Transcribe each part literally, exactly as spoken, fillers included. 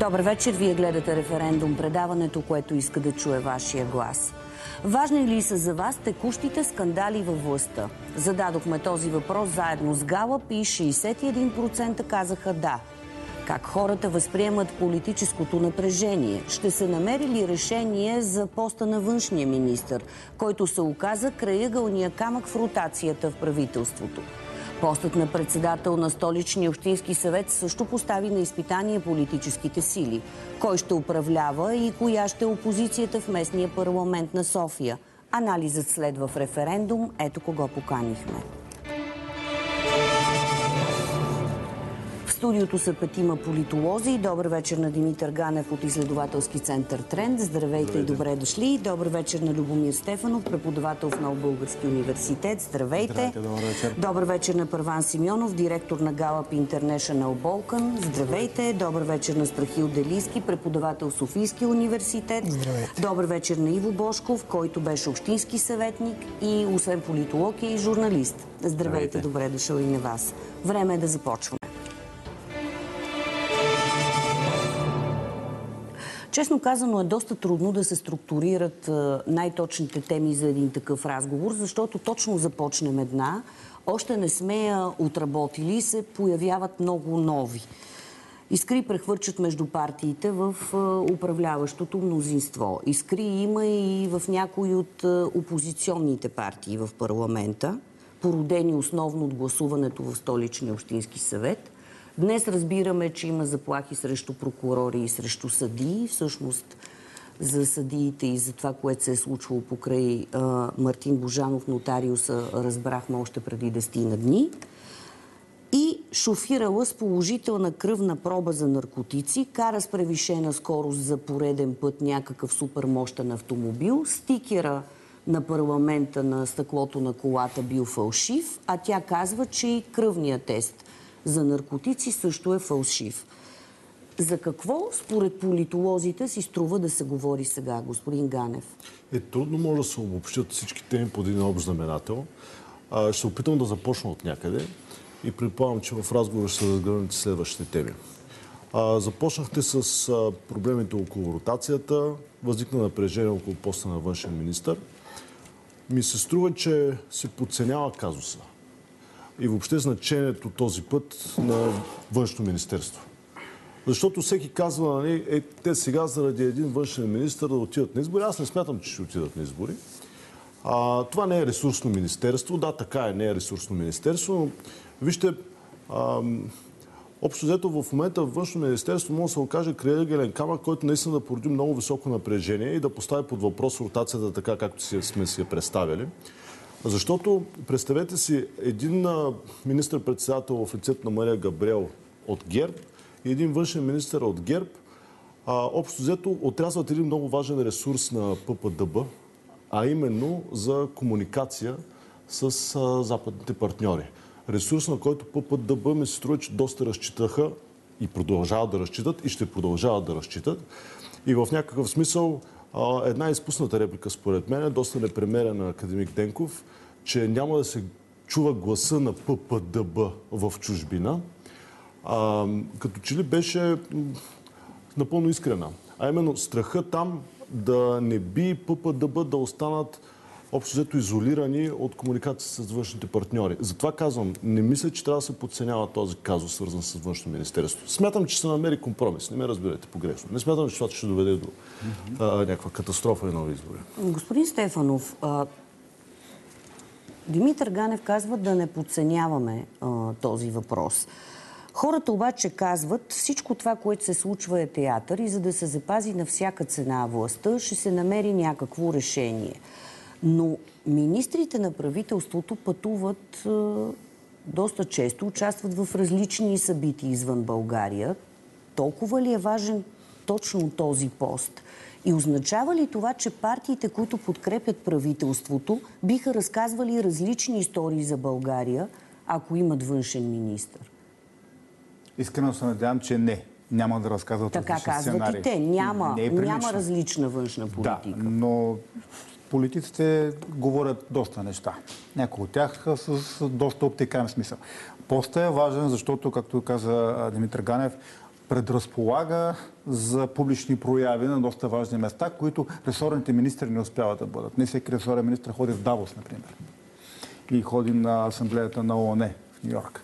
Добър вечер, вие гледате Референдум, предаването, което иска да чуе вашия глас. Важни ли са за вас текущите скандали във властта? Зададохме този въпрос заедно с Галъп и шейсет и един процента казаха да. Как хората възприемат политическото напрежение? Ще се намери ли решение за поста на външния министър, който се оказа краъгълния камък в ротацията в правителството? Постът на председател на Столичния общински съвет също постави на изпитание политическите сили. Кой ще управлява и коя ще е опозицията в местния парламент на София? Анализът следва в Референдум. Ето кого поканихме. В студиото са петима политолози. Добър вечер на Димитър Ганев от изследователски център Тренд. Здравейте, Здравейте и добре дошли. Добър вечер на Любомир Стефанов, преподавател в Новобългарския университет. Здравейте. Здравейте, добър вечер. Добър вечер на Парван Симеонов, директор на Галъп Интернешънъл Болкан. Здравейте. Добър вечер на Страхил Делиски, преподавател в Софийски университет. Здравейте. Добър вечер на Иво Божков, който беше общински съветник и освен политолог е и журналист. Здравейте, Здравейте. Добре дошъл и на вас. Време е да започваме. Честно казано е доста трудно да се структурират най-точните теми за един такъв разговор, защото точно започнем една, още не сме я отработили и се появяват много нови. Искри прехвърчат между партиите в управляващото мнозинство. Искри има и в някои от опозиционните партии в парламента, породени основно от гласуването в Столичния общински съвет. Днес разбираме, че има заплахи срещу прокурори и срещу съдии. Всъщност за съдиите и за това, което се е случвало покрай а, Мартин Божанов, нотариуса, разбрахме още преди десетина дни. И шофирала с положителна кръвна проба за наркотици, кара с превишена скорост за пореден път някакъв супермощен автомобил, стикера на парламента на стъклото на колата бил фалшив, а тя казва, че и кръвният тест за наркотици също е фалшив. За какво според политолозите си струва да се говори сега, господин Ганев? Е, трудно може да се обобщат всички теми под един общ знаменател. А, ще се опитам да започна от някъде и предполагам, че в разговора ще се разгърнете следващите теми. А, започнахте с а, проблемите около ротацията, възникна напрежение около поста на външен министър. Ми се струва, че се подценява казуса и въобще значението този път на Външно министерство. Защото всеки казва, нали, е, те сега заради един външен министър да отидат на избори. Аз не смятам, че ще отидат на избори. А, това не е ресурсно министерство. Да, така е, не е ресурсно министерство, но вижте, а, общо взето в момента Външно министерство може да се окаже крайъгълен камък, който наистина да породи много високо напрежение и да постави под въпрос ротацията така, както си сме си я представили. Защото, представете си, един министър-председател в лицето на Мария Габриел от ГЕРБ и един външен министър от ГЕРБ, а, общо взето, отрязват един много важен ресурс на П П Д Б, а именно за комуникация с а, западните партньори. Ресурс, на който П П Д Б ми се струва, че доста разчитаха и продължават да разчитат и ще продължават да разчитат. И в някакъв смисъл една изпусната реплика, според мен, е доста непремерена на академик Денков, че няма да се чува гласа на П П Д Б в чужбина, а, като че ли беше напълно искрена. А именно страха там да не би П П Д Б да останат общо взето изолирани от комуникация с външните партньори. Затова казвам, не мисля, че трябва да се подценява този казус, свързан с Външно министерство. Смятам, че се намери компромис. Не ме разбирате погрешно. Не смятам, че това ще доведе до а, някаква катастрофа и нови избори. Господин Стефанов, а, Димитър Ганев казва да не подценяваме а, този въпрос. Хората обаче казват, всичко това, което се случва е театър и за да се запази на всяка цена властта, ще се намери някакво решение. Но министрите на правителството пътуват е, доста често, участват в различни събития извън България. Толкова ли е важен точно този пост? И означава ли това, че партиите, които подкрепят правителството, биха разказвали различни истории за България, ако имат външен министър? Искрено се надявам, че не. Няма да разказват така различни сценарии. Така казват и те. Няма, не е няма различна външна политика. Да, но политиците говорят доста неща. Някои от тях с доста обтекаем смисъл. Постът е важен, защото, както каза Димитър Ганев, предразполага за публични прояви на доста важни места, които ресорните министри не успяват да бъдат. Не всеки ресорен министр ходи в Давос, например. Или ходи на асамблеята на ООН в Нью-Йорк.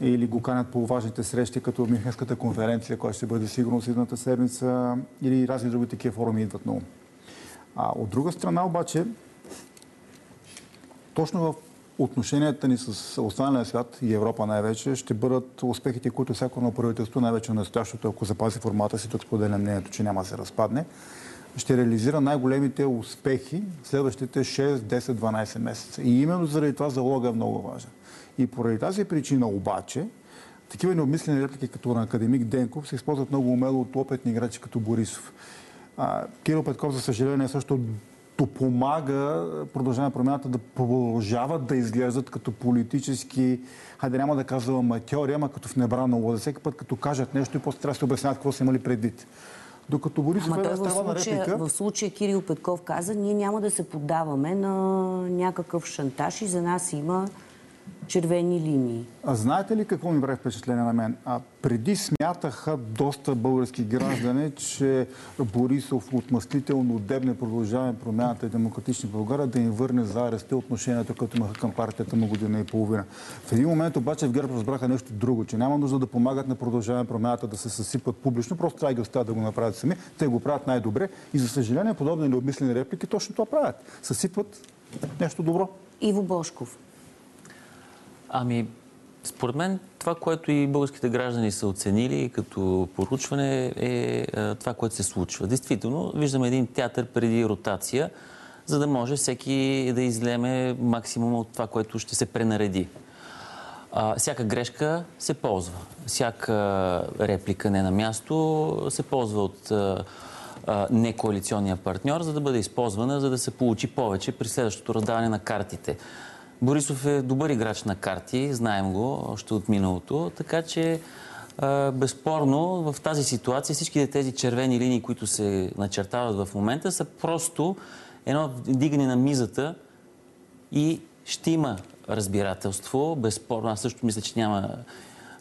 Или го канят по важните срещи, като Мюнхенската конференция, която ще бъде сигурно с едната седмица, или разни други такива форуми идват на ум. А от друга страна обаче, точно в отношенията ни с останалия свят и Европа най-вече ще бъдат успехите, които всяко на правителство, най-вече настоящото, ако запази формата си, тук споделям мнението, че няма да се разпадне, ще реализира най-големите успехи в следващите шест, десет, дванайсет месеца. И именно заради това залога е много важен. И поради тази причина обаче, такива необмислени реплики като на академик Денков се използват много умело от опитни играчи като Борисов. А, Кирил Петков, за съжаление, също помага Продължаваме промяната да продължават да изглеждат като политически, хайде няма да казвам аматьори, ама като в небрана лоза. Всеки път като кажат нещо и после трябва да се обясняват какво са имали предвид. Докато Борисов е страва на реплика... В случая Кирил Петков каза, ние няма да се поддаваме на някакъв шантаж и за нас има червени линии. А знаете ли какво ми прави впечатление на мен? А преди смятаха доста български граждани, че Борисов отмъстително дебне Продължаваме промяната и Демократични България да им върне за ареста отношението, което имаха към партията му година и половина. В един момент обаче в ГЕРБ разбраха нещо друго, че няма нужда да помагат на Продължаваме промяната да се съсипат публично, просто трябва да ги оставят да го направят сами. Те го правят най-добре и за съжаление подобни необмислени реплики точно това правят. Съсипват нещо добро. Иво Божков. Ами, според мен, това, което и българските граждани са оценили като поручване, е това, което се случва. Действително, виждаме един театър преди ротация, за да може всеки да излеме максимума от това, което ще се пренареди. А, всяка грешка се ползва. Всяка реплика не на място се ползва от а, а, некоалиционния партньор, за да бъде използвана, за да се получи повече при следващото раздаване на картите. Борисов е добър играч на карти, знаем го още от миналото, така че а, безспорно в тази ситуация всичките тези червени линии, които се начертават в момента, са просто едно дигане на мизата и ще има разбирателство, безспорно. Аз също мисля, че няма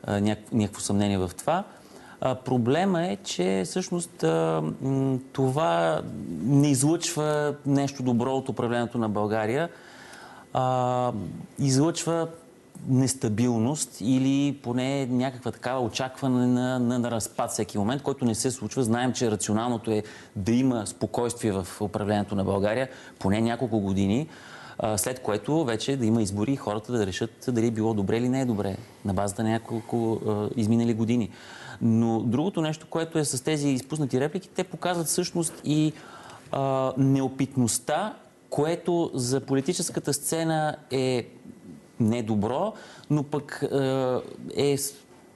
а, някакво съмнение в това. А, проблема е, че всъщност а, м, това не излъчва нещо добро от управлението на България, Uh, излъчва нестабилност или поне някаква такава очакване на, на, на разпад всеки момент, който не се случва. Знаем, че рационалното е да има спокойствие в управлението на България поне няколко години, uh, след което вече да има избори и хората да решат дали е било добре или не е добре на базата на няколко uh, изминали години. Но другото нещо, което е с тези изпуснати реплики, те показват всъщност и uh, неопитността, което за политическата сцена е недобро, но пък е, е,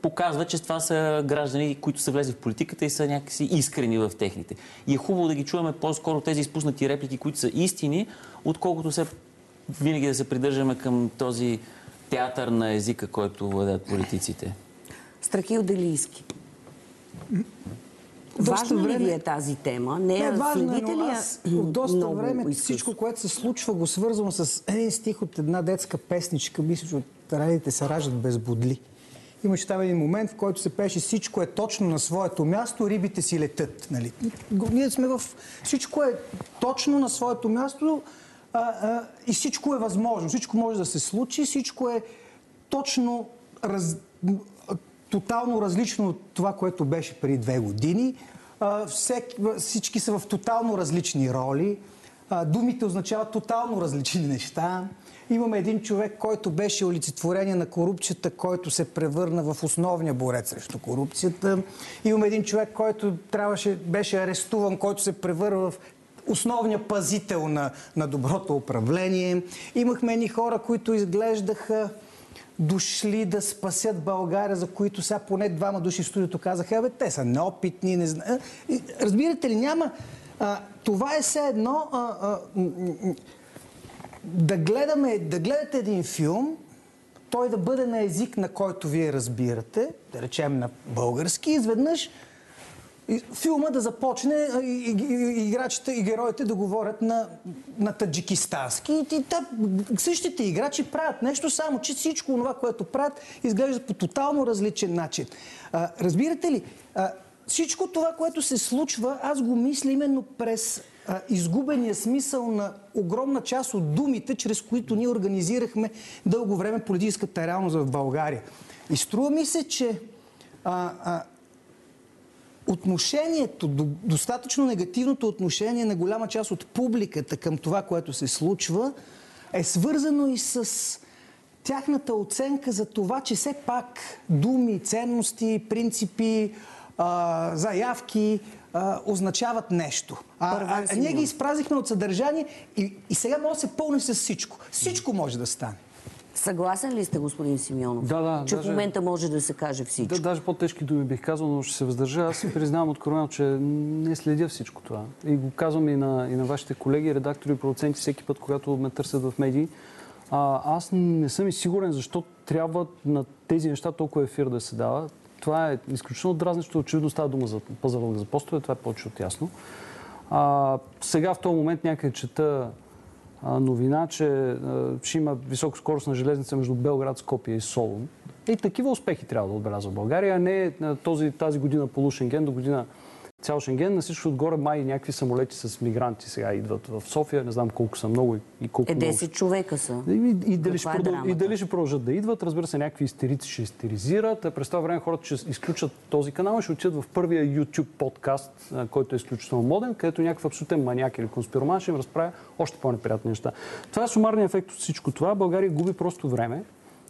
показва, че това са граждани, които са влезли в политиката и са някакси искрени в техните. И е хубаво да ги чуваме по-скоро тези изпуснати реплики, които са истини, отколкото се винаги да се придържаме към този театър на езика, който владеят политиците. Страхил Делиски. Важна ли време... ви е тази тема? Не, не е важна, но аз от доста време изкъс. Всичко, което се случва, го свързвам с един стих от една детска песничка. Мисля, че раните се раждат без бодли. Имаше там един момент, в който се пеше всичко е точно на своето място, рибите си летат. Нали? Ние сме в... Всичко е точно на своето място а, а, и всичко е възможно. Всичко може да се случи, всичко е точно... Раз... тотално различно от това, което беше преди две години. Всек, всички са в тотално различни роли. Думите означават тотално различни неща. Имаме един човек, който беше олицетворение на корупцията, който се превърна в основния борец срещу корупцията. Имаме един човек, който трябваше, беше арестуван, който се превърна в основния пазител на, на доброто управление. Имахме едни хора, които изглеждаха дошли да спасят България, за които сега поне двама души в студиото казаха, абе, те са неопитни, не знам. Разбирате ли, няма... А, това е все едно... А, а, да, гледаме, да гледате един филм, той да бъде на език, на който вие разбирате, да речем на български, изведнъж филма да започне и, и, и играчите и героите да говорят на, на таджикистански. И, и та, същите играчи правят нещо, само че всичко това, което правят, изглежда по тотално различен начин. А, разбирате ли, а, всичко това, което се случва, аз го мисля именно през а, изгубения смисъл на огромна част от думите, чрез които ние организирахме дълго време политическата реалност в България. И струва ми се, че а, а, отношението, достатъчно негативното отношение на голяма част от публиката към това, което се случва, е свързано и с тяхната оценка за това, че все пак думи, ценности, принципи, а, заявки а, означават нещо. А, а, а ние ги изпразихме от съдържание и, и сега може да се пълни с всичко. Всичко може да стане. Съгласен ли сте, господин Симеонов? Да, да. Че даже в момента може да се каже всичко. Да, даже по-тежки думи бих казал, но ще се въздържа. Аз си признавам откровено, че не следя всичко това. И го казвам и на, и на вашите колеги, редактори и продуценти, всеки път, когато ме търсят в медии. А, аз не съм и сигурен защо трябва на тези неща толкова ефир да се дава. Това е изключително дразнещо. Очевидно става дума за пазарлък за постове. Това е повече от ясно. А, сега в този момент някъде чета новина, че ще има високоскоростна железница между Белград, Скопия и Солун. И такива успехи трябва да отбелязва България, а не този, тази година полу Шенген, до година цял Шенген. На всичко отгоре май някакви самолети с мигранти сега идват в София. Не знам колко са много и колко е, много. десет човека са. И, и, дали ще продъл... и дали ще продължат да идват. Разбира се, някакви истерици ще истеризират. През това време хората ще изключат този канал и ще отидат в първия YouTube подкаст, който е изключително моден, където някакъв абсолютен маняк или конспироман ще им разправя още по-неприятни неща. Това е сумарният ефект от всичко това. България губи просто време.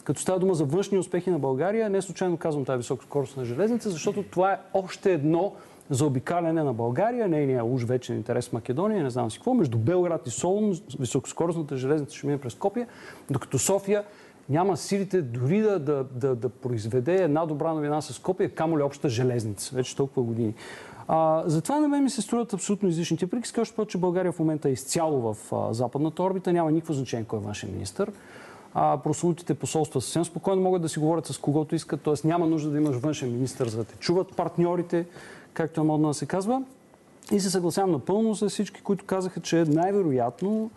Като става дума за външни успехи на България, не случайно казвам тази високоскоростна железница, защото това е още едно за обикаляне на България, нейния уж вечен интерес Македония, не знам си какво, между Белград и Солун, високоскоростната железница ще мине през Скопия, докато София няма силите дори да, да, да, да произведе една добра новина с Скопия, камо ли обща железница, вече толкова години. А, затова на мен ми се струват абсолютно излишните приказки, още повече, че България в момента е изцяло в а, западната орбита, няма никакво значение кой е външен министър. А прословутите посолства съвсем спокойно могат да си говорят с когото искат, т.е. няма нужда да имаш външен министър, за да те чуват партньорите, както е модно да се казва. И се съгласявам напълно с всички, които казаха, че най-вероятно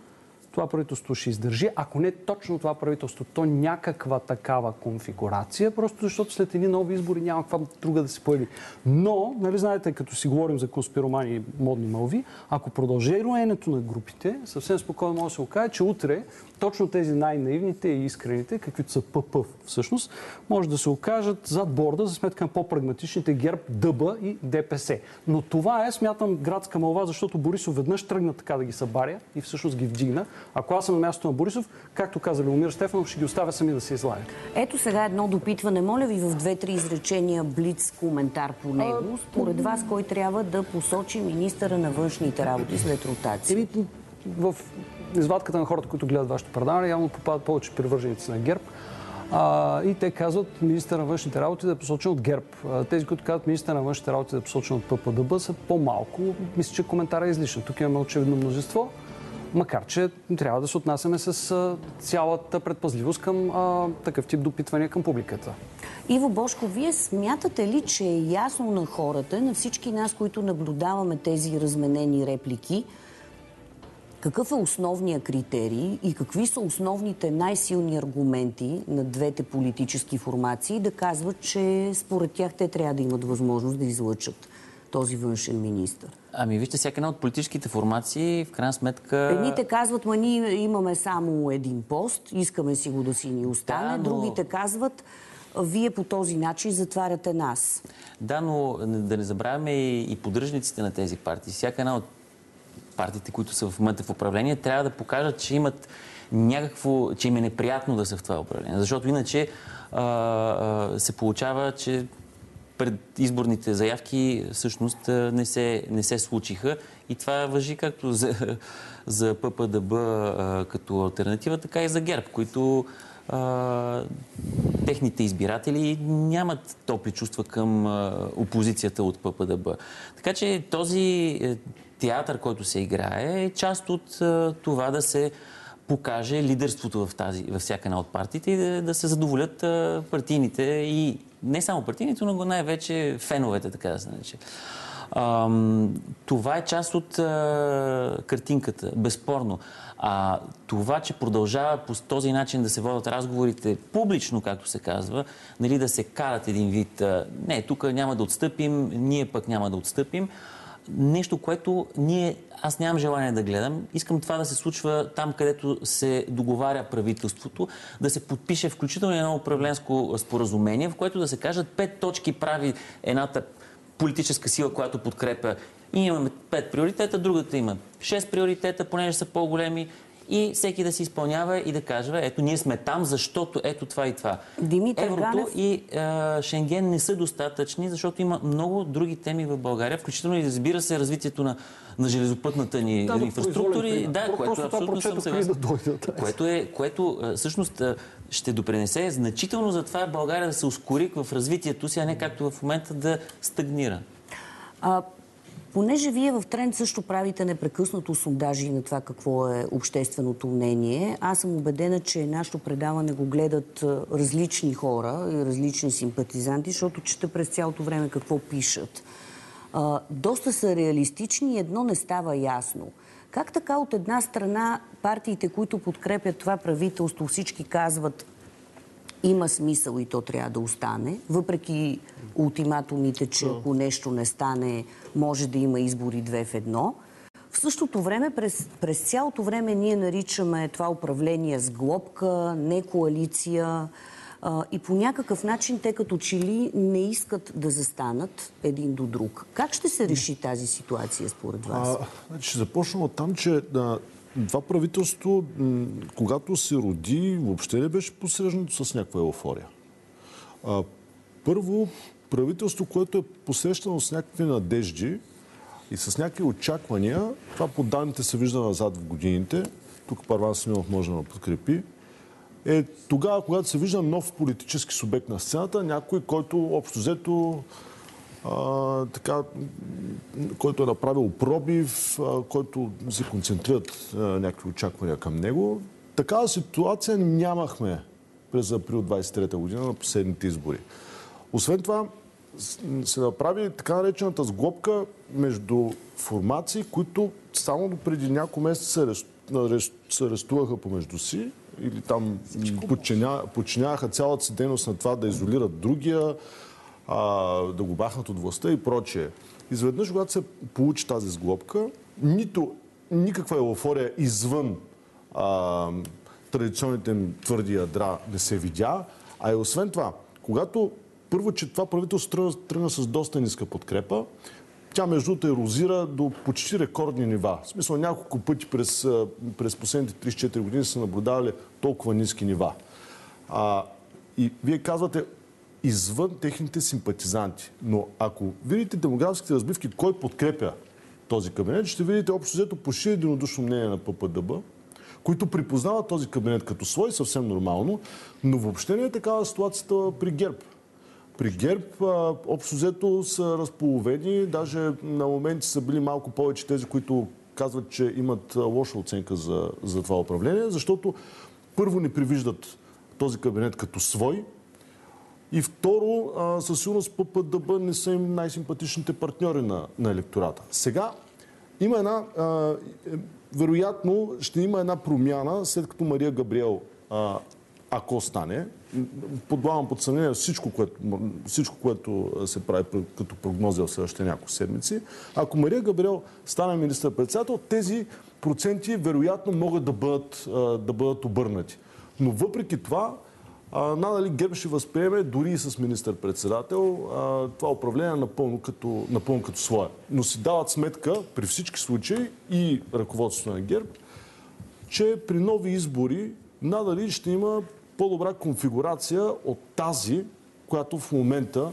това правителство ще издържи. Ако не точно това правителство, то някаква такава конфигурация, просто защото след едни нови избори няма каква друга да се появи. Но, нали знаете, като си говорим за конспиромани и модни мълви, ако продължи роенето на групите, съвсем спокойно може да се окаже, че утре точно тези най-наивните и искрените, каквито са П П всъщност, може да се окажат зад борда за сметка на по-прагматичните ГЕРБ, Д Б и Д П С. Но това е, смятам, градска мълва, защото Борисов веднъж тръгна така да ги събаря и всъщност ги вдигна. Ако аз съм на мястото на Борисов, както каза Любомир Стефанов, ще ги оставя сами да се излагат. Ето сега едно допитване. Моля ви в две-три изречения блиц коментар по него. Според вас, кой трябва да посочи министъра на външните работи след ротация? В извадката на хората, които гледат вашето предаване, явно попадат повече привърженици на ГЕРБ. А, и те казват министър на външните работи да е посочен от ГЕРБ. А, тези, които казват министър на външните работи да е посочен от П П Д Б, са по-малко. Мисля, че коментарът е излишен. Тук имаме очевидно множество. Макар че трябва да се отнасяме с а, цялата предпазливост към а, такъв тип допитвания към публиката. Иво Божков, вие смятате ли, че е ясно на хората, на всички нас, които наблюдаваме тези разменени реплики, какъв е основният критерий и какви са основните най-силни аргументи на двете политически формации да казват, че според тях те трябва да имат възможност да излъчат този външен министър? Ами вижте, всяка една от политическите формации в крайна сметка... Едните казват, ма ние имаме само един пост, искаме си го да си ни остане. Да, но... Другите казват, вие по този начин затваряте нас. Да, но да не забравяме и, и поддръжниците на тези партии. Всяка една от партиите, които са в момента в управление, трябва да покажат, че имат някакво, че им е неприятно да са в това управление. Защото иначе а, а, се получава, че предизборните заявки всъщност не се, не се случиха. И това важи както за, за П П Д Б а, като алтернатива, така и за ГЕРБ, които а, техните избиратели нямат топли чувства към а, опозицията от П П Д Б. Така че този театър, който се играе, е част от а, това да се покаже лидерството в тази, във всяка една от партиите и да, да се задоволят а, партийните и не само партийните, но най-вече феновете, така да се нарече. Това е част от картинката, безспорно. А това, че продължава по този начин да се водят разговорите публично, както се казва, нали, да се карат един вид, не, тук няма да отстъпим, ние пък няма да отстъпим. Нещо, което ние, аз нямам желание да гледам. Искам това да се случва там, където се договаря правителството, да се подпише включително едно управленско споразумение, в което да се кажат пет точки прави едната политическа сила, която подкрепя. И имаме пет приоритета, другата има шест приоритета, понеже са по-големи. И всеки да си изпълнява и да казва, ето ние сме там, защото ето това и това. Димитър Еврото Ганев... и е, Шенген не са достатъчни, защото има много други теми в България, включително и разбира се развитието на, на железопътната ни да, инфраструктури. Да, Про, което абсолютно съм съгласен. Да, което, е, което всъщност ще допринесе значително за това България да се ускори в развитието си, а не както в момента да стагнира. А... Понеже вие в Тренд също правите непрекъснато сондажи на това какво е общественото мнение, аз съм убедена, че нашето предаване го гледат различни хора и различни симпатизанти, защото чета през цялото време какво пишат. А, доста са реалистични и едно не става ясно. Как така от една страна партиите, които подкрепят това правителство, всички казват има смисъл и то трябва да остане, въпреки ултиматумите, че ако нещо не стане, може да има избори две в едно. В същото време, през, през цялото време ние наричаме това управление с глобка, не коалиция а, и по някакъв начин те като че ли не искат да застанат един до друг. Как ще се реши тази ситуация според вас? А, ще започна от там, че... Да... Това правителство, когато се роди, въобще не беше посрещнато с някаква еуфория. А, първо, правителство, което е посрещано с някакви надежди и с някакви очаквания, това по данните се вижда назад в годините, тук Парван Симеонов може да подкрепи, е тогава, когато се вижда нов политически субект на сцената, някой, който общо взето А, така, който е направил пробив, а, който се концентрират а, някакви очаквания към него. Такава ситуация нямахме през април двайсет и трета година на последните избори. Освен това, се направи така наречената сглобка между формации, които само допреди няколко месеца се арестуваха помежду си или там подчиня, подчиняваха цялата си дейност на това да изолират другия, да го бахнат от властта и прочее. Изведнъж, когато се получи тази сглобка, нито никаква еуфория извън а, традиционните им твърди ядра не се видя, а и освен това, когато първо, че това правителство тръгна, тръгна с доста ниска подкрепа, тя между другото ерозира до почти рекордни нива. В смисъл, няколко пъти през, през последните трийсет и четири години са наблюдавали толкова ниски нива. А, и вие казвате, извън техните симпатизанти. Но ако видите демографските разбивки, кой подкрепя този кабинет, ще видите общо взето почти единодушно мнение на Пе Пе Де Бе, които припознават този кабинет като свой, съвсем нормално, но въобще не е такава ситуацията при ГЕРБ. При ГЕРБ общо взето са разполовени, даже на моменти са били малко повече тези, които казват, че имат лоша оценка за, за това управление, защото първо не привиждат този кабинет като свой, и второ, със сигурност Пе Пе Де Бе не са им най-симпатичните партньори на, на електората. Сега има една... А, вероятно ще има една промяна, след като Мария Габриел, а, ако стане, подлагам под съмнение всичко, което, всичко, което се прави като прогнози в следващите няколко седмици. Ако Мария Габриел стане министър-председател, тези проценти вероятно могат да бъдат, а, да бъдат обърнати. Но въпреки това, надали ГЕРБ ще възприеме дори и с министър-председател това управление напълно като, напълно като свое. Но си дават сметка при всички случаи и ръководството на ГЕРБ, че при нови избори надали ще има по-добра конфигурация от тази, която в момента...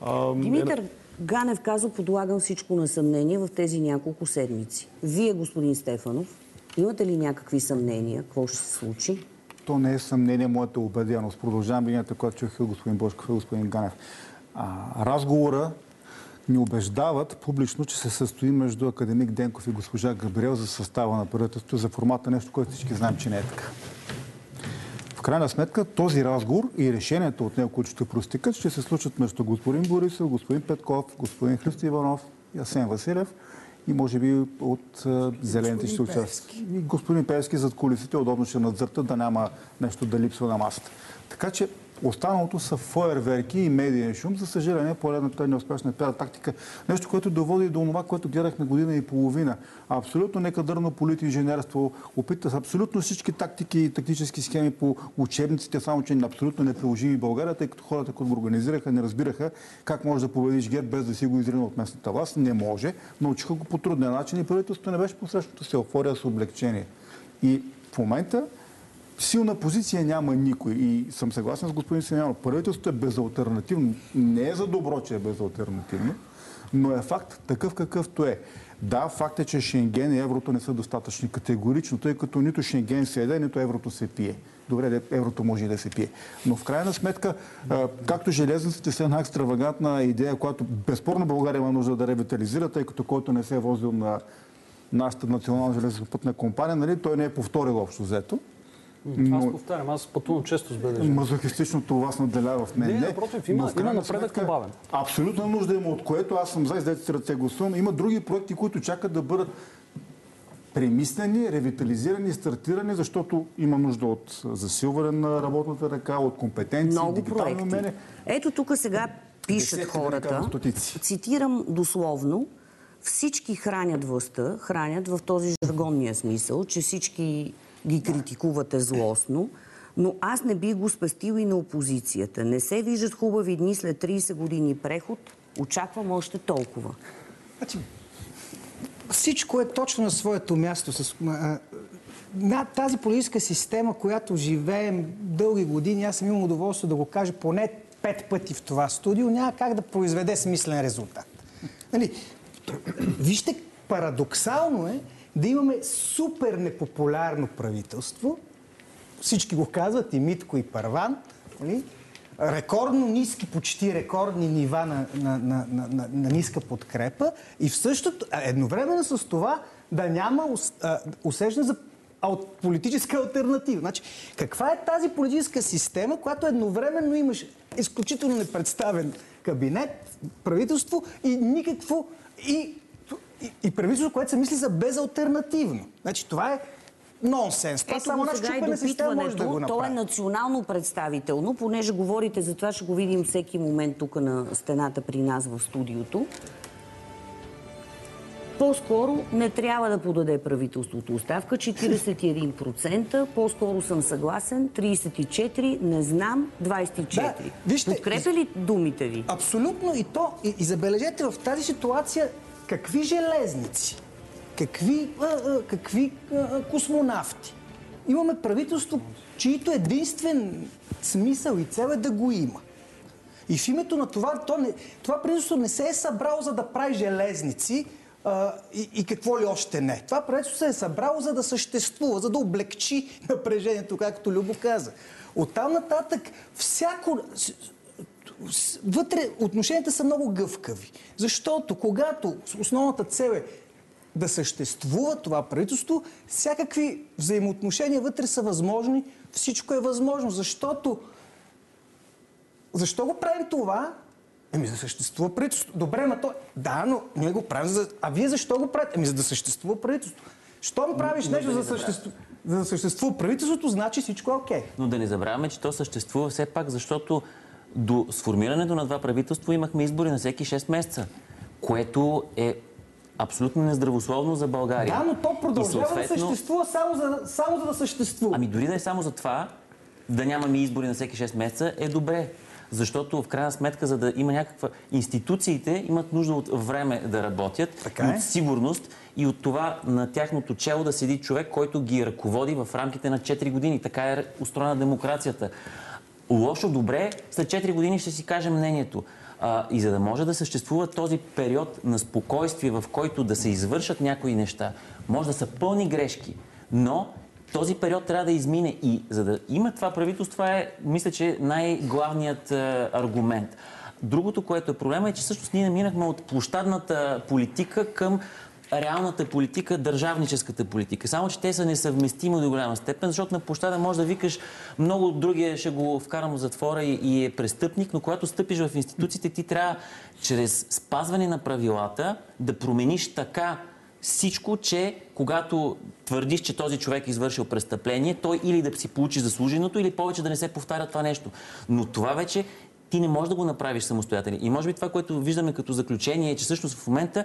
А, Димитър е... Ганев казва, подлагам всичко на съмнение в тези няколко седмици. Вие, господин Стефанов, имате ли някакви съмнения? Какво ще се случи? То не е съмнение, моята убеденост. Продължавам линията, която чух от господин Божков и господин Ганев. А, разговора ни убеждават публично, че се състои между академик Денков и госпожа Габриел за състава на правителството, за формата нещо, което всички знаем, че не е така. В крайна сметка, този разговор и решението от него, които ще простикат, ще се случат между господин Борисов, господин Петков, господин Христо Иванов, Асен Василев и може би от зелените ще участват. И господин Певски зад кулисите удобно ще надзърта да няма нещо да липсва на масата. Така че останалото са фойерверки и медиен шум. За съжаление, поредната неуспешна пиар тактика. Нещо, което доводи до това, което гледахме година и половина. Абсолютно некадърно политинженерство. Опита с абсолютно всички тактики и тактически схеми по учебниците, само че абсолютно неприложими в България, тъй като хората, които го организираха, не разбираха как може да победиш ГЕРБ без да си го изрина от местната власт. Не може. Научиха го по трудния начин и правителството не беше посрещнато с еуфория, с облегчение. И в момента силна позиция няма никой. И съм съгласен с господин Симеонов. Правителството е безалтернативно. Не е за добро, че е безалтернативно, но е факт такъв какъвто е. Да, факт е, че Шенген и еврото не са достатъчни категорично, тъй като нито Шенген се яде, нито еврото се пие. Добре, еврото може и да се пие. Но в крайна сметка, както железниците са една екстравагантна идея, която безспорно България има нужда да ревитализира, тъй като който не се е возил на нашата национална железопътна компания, нали, той не е повторил общо взето. Но... Аз повтарям, аз пътувам често с БДЖ. Мазохистичното вас наделява в мен. Не, не, напротив, има, има напредък побавен. Абсолютна нужда има, от което аз съм за издете ръце гласувам. Има други проекти, които чакат да бъдат премислени, ревитализирани, стартирани, защото има нужда от засилване на работната ръка, от компетенции, дигитално мене. Ето тук сега пишат десети хората, цитирам дословно, всички хранят властта, хранят в този жаргонния смисъл, че всички ги критикувате злостно, но аз не би го спестил и на опозицията. Не се виждат хубави дни след трийсет години преход. Очаквам още толкова. Значи, всичко е точно на своето място. С, а, на тази политическа система, която живеем дълги години, аз съм имам удоволствие да го кажа поне пет пъти в това студио, няма как да произведе смислен резултат. Нали, вижте, парадоксално е да имаме супер непопулярно правителство. Всички го казват, и Митко, и Парван. Нали? Рекордно ниски, почти рекордни нива на, на, на, на, на, на ниска подкрепа. И в същото, едновременно с това, да няма усещане за политическа алтернатива. Значи, каква е тази политическа система, която едновременно имаш изключително непредставен кабинет, правителство и никакво... И И, и правителство, което се мисли за безалтернативно. Значи това е нонсенс. Това е само нашето чупене система може да го направи. То е национално представително, понеже говорите за това, ще го видим всеки момент тук на стената при нас в студиото. По-скоро не трябва да подаде правителството оставка. четирийсет и един процента. По-скоро съм съгласен. трийсет и четири процента. Не знам. двайсет и четири процента. Да, вижте, подкрепя ли думите ви? Абсолютно. И то. И, и забележете в тази ситуация... Какви железници? Какви, а, а, какви а, космонавти? Имаме правителство, чието единствен смисъл и цел е да го има. И в името на това, то не, това правителство не се е събрало за да прави железници а, и, и какво ли още не. Това правителство се е събрало за да съществува, за да облегчи напрежението, както Любо каза. Оттам нататък всяко... Вътре отношенията са много гъвкави. Защото когато основната цел е да съществува това правителство, всякакви взаимоотношения вътре са възможни. Всичко е възможно. Защото... Защо го правим това? Еми, за да съществува правителство. Добре, ма то... Да, но ние го правим за... А вие защо го правите? Еми, за да съществува правителство. Щом правиш нещо за да съществува... За да съществува правителството, значи всичко е окей. Но да не забравяме, че то съществува все пак, защото... До сформирането на това правителство имахме избори на всеки шест месеца, което е абсолютно нездравословно за България. Да, но то продължава съответно... да съществува само за, само за да съществува. Ами дори да е само за това, да нямаме избори на всеки шест месеца е добре. Защото в крайна сметка, за да има някаква... Институциите имат нужда от време да работят, е. От сигурност и от това на тяхното чело да седи човек, който ги ръководи в рамките на четири години. Така е устроена демокрацията. Лошо, добре, след четири години ще си каже мнението. А, и за да може да съществува този период на спокойствие, в който да се извършат някои неща, може да са пълни грешки, но този период трябва да измине. И за да има това правителство, това е, мисля, че най-главният е, аргумент. Другото, което е проблема, е, че всъщност ние наминахме от площадната политика към реалната политика, държавническата политика. Само че те са несъвместими до голяма степен, защото на площада може да викаш много другия, ще го вкарам в затвора и, и е престъпник, но когато стъпиш в институциите, ти трябва чрез спазване на правилата да промениш така всичко, че когато твърдиш, че този човек е извършил престъпление, той или да си получи заслуженото, или повече да не се повтаря това нещо. Но това вече ти не можеш да го направиш самостоятелно. И може би това, което виждаме като заключение е, че всъщност в момента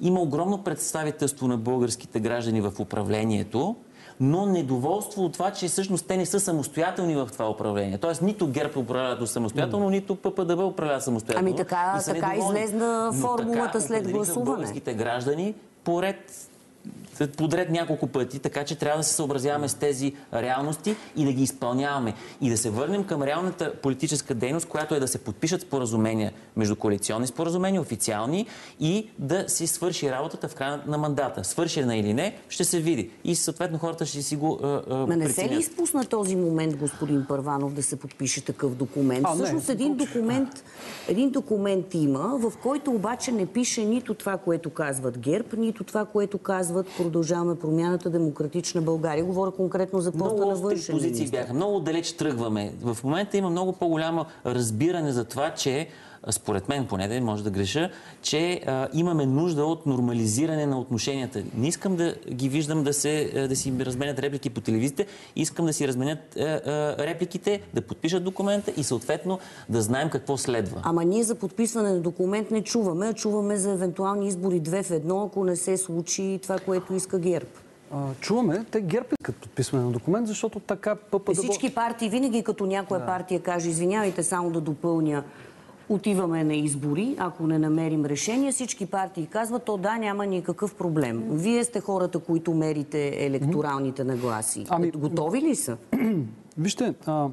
има огромно представителство на българските граждани в управлението, но недоволство от това, че всъщност те не са самостоятелни в това управление. Тоест нито ГЕРБ управляват самостоятелно, нито ППДБ управляват самостоятелно. Ами така, така излезна формулата след гласуване. Българските граждани поред подред няколко пъти, така че трябва да се съобразяваме с тези реалности и да ги изпълняваме. И да се върнем към реалната политическа дейност, която е да се подпишат споразумения, междукоалиционни споразумения, официални, и да си свърши работата в края на мандата. Свършена или не, ще се види. И съответно хората ще си го преценят. Ма не се ли изпусна този момент, господин Парванов, да се подпише такъв документ? А, Всъщност не, един, документ, един документ има, в който обаче не пише нито това, което казват ГЕРБ, нито това, което казват Продължаваме промяната, Демократична България. Говоря конкретно за поста на външен министър. Бяха. Много далеч тръгваме. В момента има много по-голямо разбиране за това, че според мен, поне, може да греша, че а, имаме нужда от нормализиране на отношенията. Не искам да ги виждам да, се, да си разменят реплики по телевизите, искам да си разменят а, а, репликите, да подпишат документа и съответно да знаем какво следва. Ама ние за подписване на документ не чуваме, а чуваме за евентуални избори две в едно, ако не се случи това, което иска ГЕРБ. Чуваме, те ГЕРБ искат подписване на документ, защото така ППДБ... Всички партии, винаги като някоя да. партия каже, извинявайте, само да допълня, отиваме на избори, ако не намерим решение, всички партии казват, то да, няма никакъв проблем. Вие сте хората, които мерите електоралните нагласи. Ами, готови ли са? Вижте, а,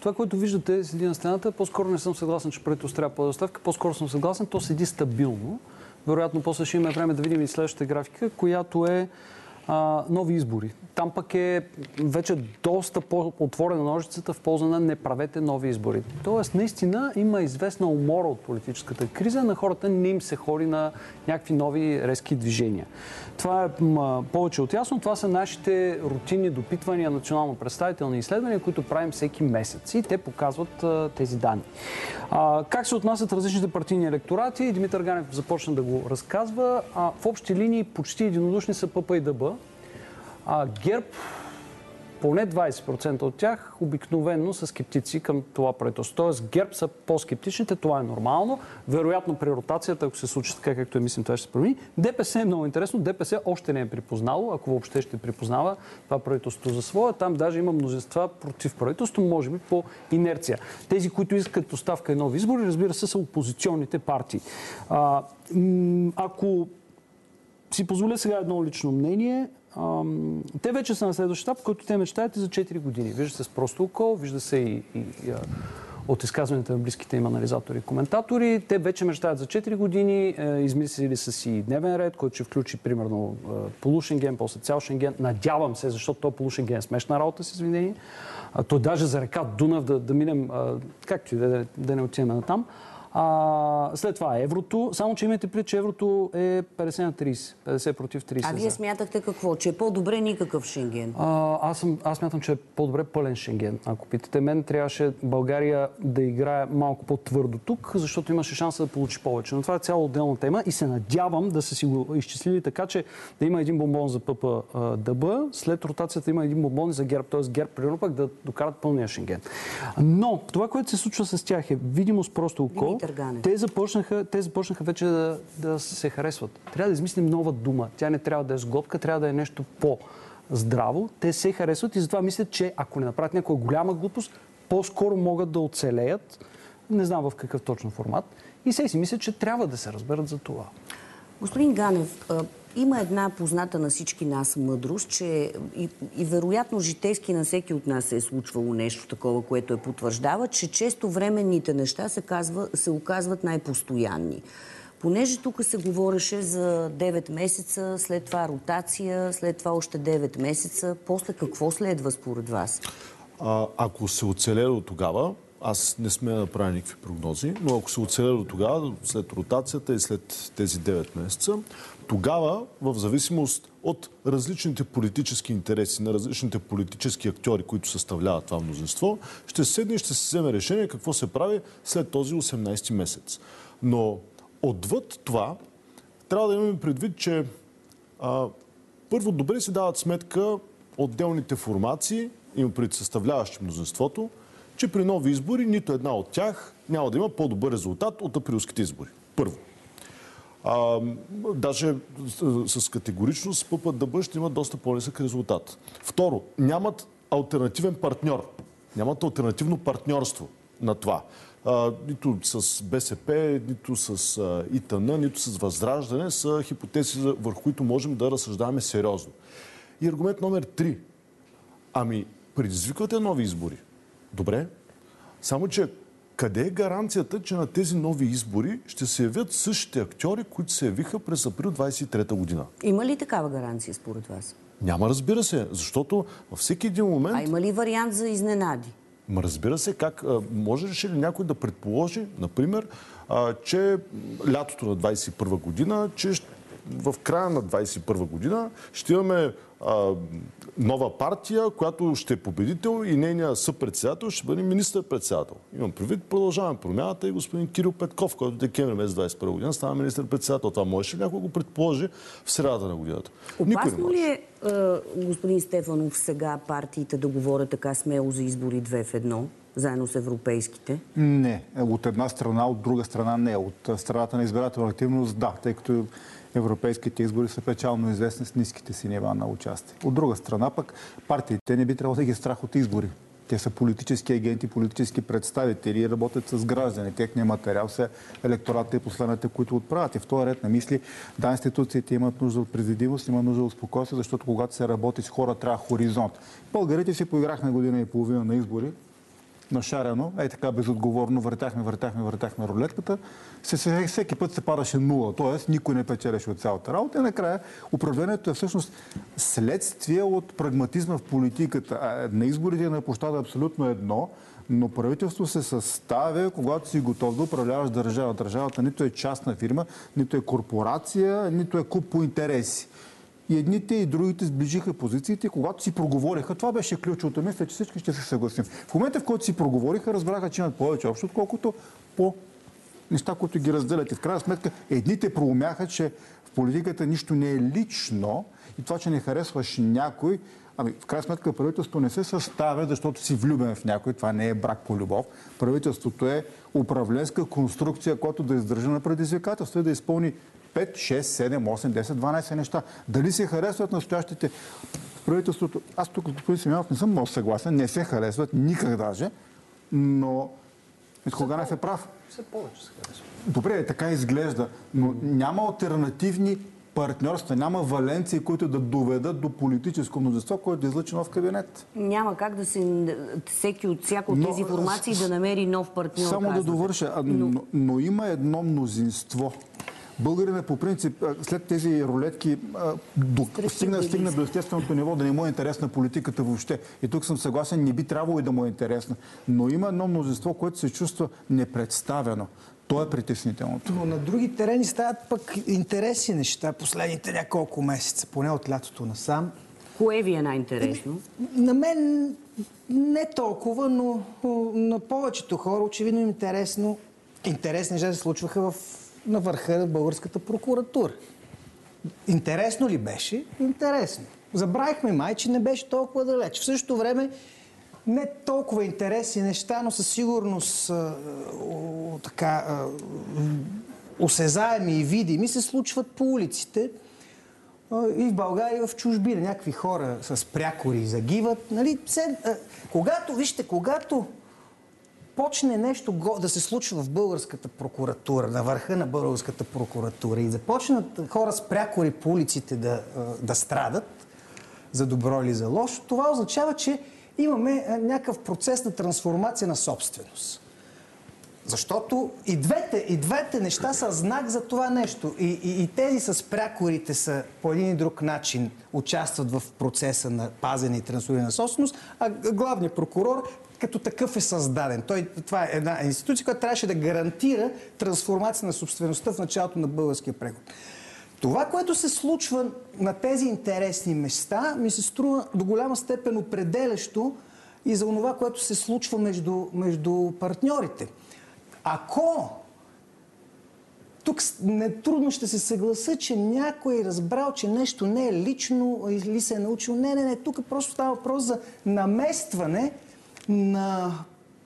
това, което виждате седи на стената, по-скоро не съм съгласен, че правителството трябва да подаде оставка, по-скоро съм съгласен, то седи стабилно. Вероятно, после ще имаме време да видим и следващата графика, която е а, нови избори. Там пък е вече доста по-отворена ножицата в полза на не правете нови избори. Тоест, наистина има известна умора от политическата криза, на хората не им се хори на някакви нови резки движения. Това е повече от ясно. Това са нашите рутинни допитвания, национално представителни изследвания, които правим всеки месец. И те показват а, тези данни. А, как се отнасят различните партийни електорати? Димитър Ганев започна да го разказва. А, в общи линии почти единодушни са П П и Д Б. А ГЕРБ, поне двайсет процента от тях, обикновенно са скептици към това правителство. Тоест ГЕРБ са по-скептичните, това е нормално. Вероятно при ротацията, ако се случи така, както е мислим, това ще се промени. ДПС е много интересно. ДПС още не е припознало, ако въобще ще припознава това правителство за своя. Там даже има множества против правителство, може би по инерция. Тези, които искат оставка и нови избори, разбира се, са опозиционните партии. А, ако си позволя сега едно лично мнение, те вече са на следващ етап, който те мечтаят за четири години. Вижда се с просто око, вижда се и, и, и от изказването на близките им анализатори и коментатори. Те вече мечтаят за четири години, измислили са си дневен ред, който ще включи примерно полушенген, после цял Шенген. Надявам се, защото то полушенген е смешна работа, с извинение. То даже за река Дунав да, да минем, както и да, да не отиваме на там. А, след това еврото, само че имате предвид, че еврото е петдесет на трийсет, петдесет против трийсет. А вие смятахте какво? Че е по-добре никакъв Шенген? А, аз, съм, аз смятам, че е по-добре пълен Шенген. Ако питате мен, трябваше България да играе малко по-твърдо тук, защото имаше шанса да получи повече. Но това е цяло отделна тема и се надявам да са си го изчислили така, че да има един бомбон за П П Д Б, след ротацията има един бомбон за ГЕРБ, т.е. ГЕРБ примерно пък да докарат пълния Шенген. Но това, което се случва с тях е видимост просто око. Те започнаха, те започнаха вече да, да се харесват. Трябва да измислим нова дума. Тя не трябва да е сглобка, трябва да е нещо по-здраво. Те се харесват и затова мислят, че ако не направят някоя голяма глупост, по-скоро могат да оцелеят. Не знам в какъв точно формат. И се си мислят, че трябва да се разберат за това. Господин Ганев, има една позната на всички нас мъдрост, че и, и вероятно житейски на всеки от нас се е случвало нещо такова, което е потвърждава, че често временните неща се, казва, се оказват най-постоянни. Понеже тук се говореше за девет месеца, след това ротация, след това още девет месеца, после какво следва според вас? А, ако се оцеле до тогава, Аз не сме да правя никакви прогнози, но ако се оцеля до тогава, след ротацията и след тези девет месеца, тогава, в зависимост от различните политически интереси на различните политически актьори, които съставляват това мнозинство, ще седне и ще се вземе решение какво се прави след този осемнайсети месец. Но отвъд това, трябва да имаме предвид, че а, първо добре си дават сметка отделните формации, им пред съставляващи мнозинството, че при нови избори нито една от тях няма да има по-добър резултат от априлските избори. Първо. А, даже с категоричност П П Д Б ще има доста по-нисък резултат. Второ, нямат алтернативен партньор. Нямат алтернативно партньорство на това. А, нито с БСП, нито с И Т Н, нито с Възраждане са хипотези, върху които можем да разсъждаваме сериозно. И аргумент номер три. Ами, предизвиквате нови избори. Добре. Само, че къде е гаранцията, че на тези нови избори ще се явят същите актьори, които се явиха през април двайсет и трета година? Има ли такава гаранция според вас? Няма, разбира се, защото във всеки един момент... А има ли вариант за изненади? Ма разбира се, как може ли някой да предположи, например, а, че лятото на двайсет и първа година, че в края на двайсет и първа година ще имаме а, нова партия, която ще е победител и нейният съпредседател ще бъде министър-председател. Имам предвид, продължаваме промяната и господин Кирил Петков, който декември месец двайсет и първа година става министър-председател. Това можеше ли някой го предположи в средата на годината? Опасно ли е, господин Стефанов, сега партиите да говорят така смело за избори две в едно? Заедно с европейските? Не. От една страна, от друга страна не. От страната на избирателна активност, да, тъй като европейските избори са печално известни с ниските си нива на участие. От друга страна пък партиите не би трябвало да ги страх от избори. Те са политически агенти, политически представители, работят с граждани. Техния материал са електората и посланията, които отправят. И в този ред на мисли, да, институциите имат нужда от предвидимост, имат нужда от спокойствие, защото когато се работи с хора, трябва хоризонт. Българите си поиграхме година и половина на избори. Нашарено, е така безотговорно, въртяхме, въртяхме, въртяхме рулетката. Всеки път се падаше нула, т.е. никой не печелеше от цялата работа. И накрая управлението е всъщност следствие от прагматизма в политиката. На изборите на площада е абсолютно едно, но правителство се съставя, когато си готов да управляваш държава. Държавата нито е частна фирма, нито е корпорация, нито е куп по интереси. И едните и другите сближиха позициите, когато си проговориха. Това беше ключовото. Мисля, че всички ще се съгласим. В момента, в който си проговориха, разбраха, че имат повече общо, отколкото по неща, които ги разделят. И в крайна сметка, едните проумяха, че в политиката нищо не е лично и това, че не харесваш някой. Ами, в крайна сметка, правителството не се съставя, защото си влюбен в някой. Това не е брак по любов. Правителството е управленска конструкция, която да издържа на предизвикателство и да изпълни пет, шест, седем, осем, десет, дванайсет неща. Дали се харесват настоящите правителството? Аз тук, господин Симеонов, не съм много съгласен. Не се харесват никак даже, но Ганев е прав. Все повече се харесват. Добре, така изглежда, но няма алтернативни партньорства, няма валенции, които да доведат до политическо мнозинство, което е излъчено в кабинет. Няма как да се всеки от всяко от тези формации да намери нов партньор. Само да довърша, но... Но, но има едно мнозинство. Българина по принцип, след тези рулетки, стигна, стигна до естественото ниво, да не му е интересна политиката въобще. И тук съм съгласен, не би трябвало и да му е интересна. Но има едно мнозинство, което се чувства непредставено. То е притеснителното. Но на други терени стават пък интересни неща последните няколко месеца, поне от лятото насам. Кое ви е най-интересно? На мен не толкова, но на повечето хора очевидно интересно. Интересни неща се случваха в на върха на българската прокуратура. Интересно ли беше? Интересно. Забравихме май, че не беше толкова далеч. В същото време не толкова интересни неща, но със сигурност а, о, така а, осезаеми и видими се случват по улиците а, и в България, и в чужбина. Някакви хора с прякори загиват. Нали? Се, а, когато, вижте, когато почне нещо да се случва в българската прокуратура, на върха на българската прокуратура и започнат хора с прякори по улиците да, да страдат, за добро или за лошо, това означава, че имаме някакъв процес на трансформация на собственост. Защото и двете, и двете неща са знак за това нещо. И, и, и тези с прякорите са по един и друг начин участват в процеса на пазене и трансформиране на собственост, а главният прокурор като такъв е създаден. Той, това е една институция, която трябваше да гарантира трансформация на собствеността в началото на българския преход. Това, което се случва на тези интересни места, ми се струва до голяма степен определящо и за това, което се случва между, между партньорите. Ако тук трудно ще се съгласа, че някой е разбрал, че нещо не е лично или се е научил. Не, не, не. Тук просто става въпрос за наместване на,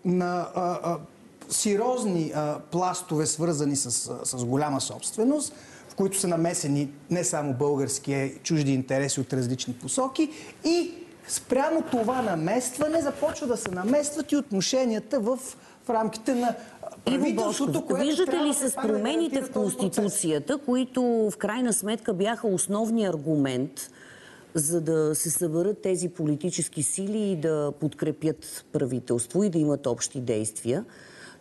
на а, а, сериозни а, пластове, свързани с, а, с голяма собственост, в които са намесени не само български, а и чужди интереси от различни посоки. И спрямо това наместване започва да се наместват и отношенията в, в рамките на правителството, което... Виждате ли с промените в Конституцията, които в крайна сметка бяха основния аргумент, за да се съберат тези политически сили и да подкрепят правителство и да имат общи действия,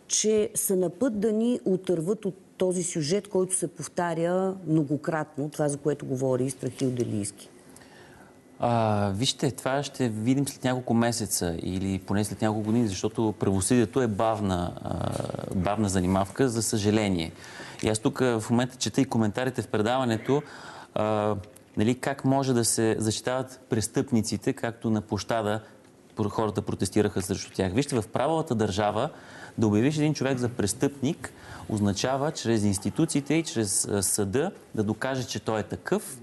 че са на път да ни отърват от този сюжет, който се повтаря многократно, това за което говори Страхил Делиски? А, вижте, това ще видим след няколко месеца или поне след няколко години, защото правосъдието е бавна, а, бавна занимавка, за съжаление. И аз тук в момента чета и коментарите в предаването, а, нали, как може да се защитават престъпниците, както на площада хората протестираха срещу тях. Вижте, в правовата държава да обявиш един човек за престъпник означава чрез институциите и чрез съда да докаже, че той е такъв,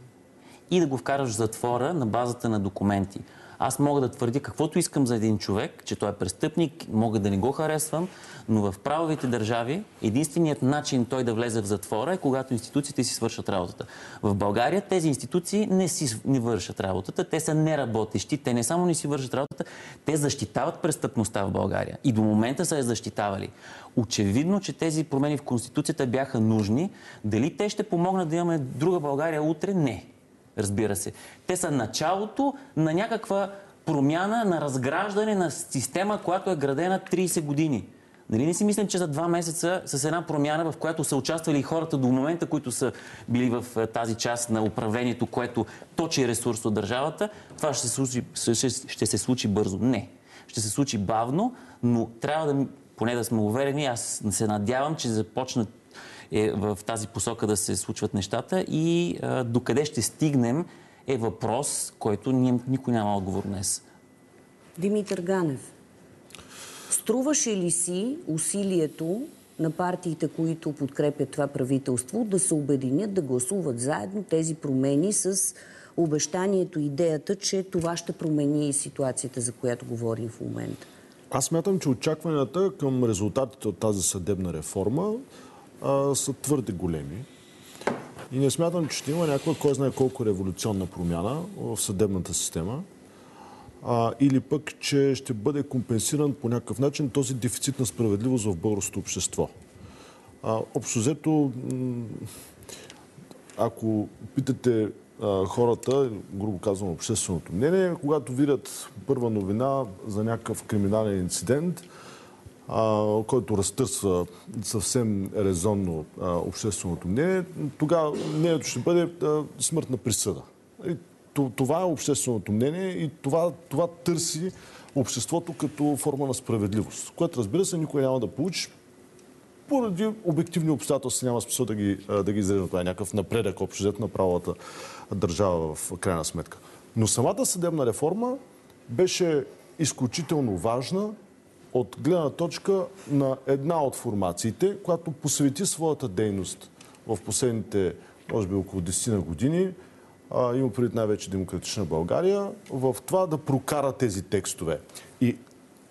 и да го вкараш в затвора на базата на документи. Аз мога да твърдя каквото искам за един човек, че той е престъпник, мога да не го харесвам, но в правовите държави единственият начин той да влезе в затвора е когато институциите си свършат работата. В България тези институции не си не вършат работата, те са неработещи, те не само не си вършат работата, те защитават престъпността в България. И до момента са я защитавали. Очевидно, че тези промени в Конституцията бяха нужни. Дали те ще помогнат да имаме друга България утре? Не. Разбира се. Те са началото на някаква промяна, на разграждане на система, която е градена трийсет години. Нали не си мислим, че за два месеца с една промяна, в която са участвали хората до момента, които са били в тази част на управлението, което точи ресурс от държавата, това ще се случи, ще, ще се случи бързо. Не. Ще се случи бавно, но трябва да, поне да сме уверени, аз се надявам, че започнат е в тази посока да се случват нещата и а, докъде ще стигнем е въпрос, който никой няма отговор днес. Димитър Ганев, струваше ли си усилието на партиите, които подкрепят това правителство, да се обединят, да гласуват заедно тези промени с обещанието, идеята, че това ще промени ситуацията, за която говорим в момента? Аз смятам, че очакванията към резултатите от тази съдебна реформа са твърде големи. И не смятам, че ще има някаква, кой знае колко революционна промяна в съдебната система. А, или пък, че ще бъде компенсиран по някакъв начин този дефицит на справедливост в българското общество. А, общо взето, ако питате а, хората, грубо казвам общественото мнение, когато видят първа новина за някакъв криминален инцидент, който разтърсва съвсем резонно а, общественото мнение, тогава мнението ще бъде а, смъртна присъда. И това е общественото мнение и това, това търси обществото като форма на справедливост, което, разбира се, никой няма да получи. Поради обективни обстоятелства няма смисъл да ги, да ги изрежда. Това е някакъв напредък общо взето на правовата държава в крайна сметка. Но самата съдебна реформа беше изключително важна от гледна точка на една от формациите, която посвети своята дейност в последните, може би, около десет години, а, има преди най-вече Демократична България, в това да прокара тези текстове. И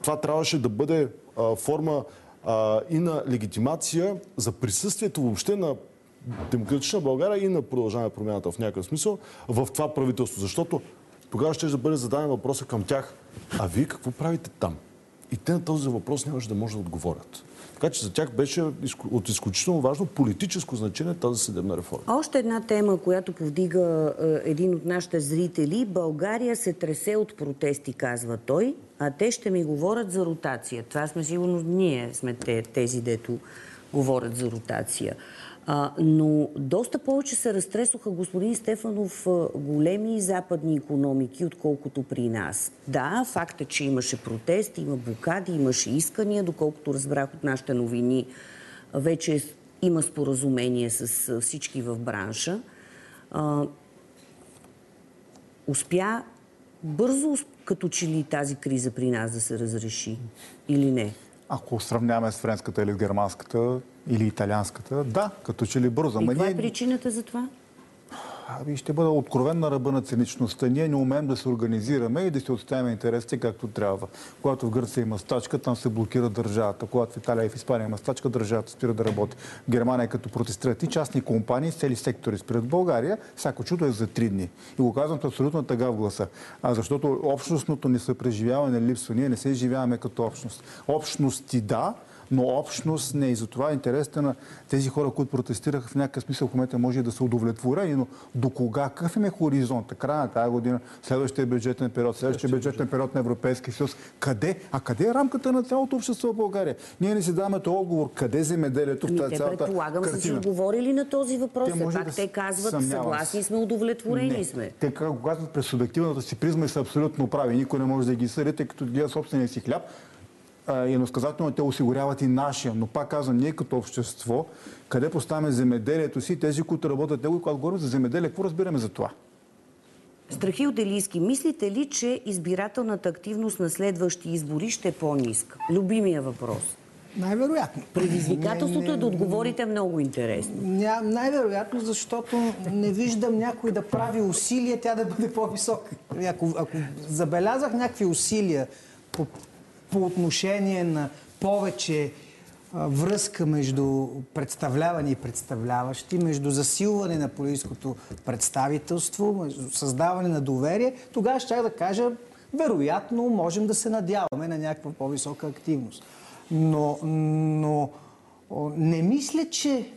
това трябваше да бъде а, форма а, и на легитимация за присъствието въобще на Демократична България и на Продължаване промяната в някакъв смисъл в това правителство. Защото тогава ще бъде зададен въпроса към тях: а вие какво правите там? И те на този въпрос нямаше да може да отговорят. Така че за тях беше от изключително важно политическо значение тази съдебна реформа. Още една тема, която повдига е, един от нашите зрители. България се тресе от протести, казва той, а те ще ми говорят за ротация. Това сме сигурно ние сме те, тези, дето говорят за ротация. А, но доста повече се разтресоха, господин Стефанов, големи западни икономики, отколкото при нас. Да, факт е, че имаше протест, има блокади, имаше искания, доколкото разбрах от нашите новини, вече има споразумение с всички в бранша. А, успя бързо, като че ли тази криза при нас да се разреши или не? Ако сравняваме с френската или с германската или италианската, да, като че ли бързо. И каква ние... е причината за това? Аби ще бъда откровен на ръба на циничността. Ние не умеем да се организираме и да се отстояваме интересите както трябва. Когато в Гърция има стачка, там се блокира държавата. Когато в Италия и в Испания има стачка, държавата спира да работи. В Германия, като протестират и частни компании, цели сектори спират. България, всяко чудо е за три дни. И го казвам абсолютно тъга в гласа. А защото общностното ни съпреживяване липсва. Ние не се изживяваме като общност. Общности да, но общност не. И затова интересите на тези хора, които протестираха, в някакъв смисъл в момента може да са удовлетворени, но до кога? Какъв им е хоризонта? Края на тази година, следващия бюджетен период, следващия бюджетен период на Европейския съюз. Къде? А къде е рамката на цялото общество в България? Ние не си даваме този отговор. Къде земеделието в тази цялата картина? Те, предполагам, са си отговорили на този въпрос. Те, пак да те казват, съгласни сме, удовлетворени не. сме. Те го казват през субективната си призма и са абсолютно прави. Никой не може да ги съди, тъй като гледа собствения си хляб. Едносказателно те осигуряват и нашия. Но пак казвам, ние като общество, къде поставяме земеделието си, тези, които работят него, когато говорим за земеделие, какво разбираме за това? Страхил Делиски, мислите ли, че избирателната активност на следващи избори ще е по-ниска? Любимия въпрос. Най-вероятно. Предизвикателството не, не, е да отговорите много интересно. Ня, най-вероятно, защото не виждам някой да прави усилия, тя да бъде по-висока. Ако, ако забелязах някакви усилия по по отношение на повече а, връзка между представлявани и представляващи, между засилване на политическото представителство, между създаване на доверие, тогава ще да кажа, вероятно можем да се надяваме на някаква по-висока активност. Но, но не мисля, че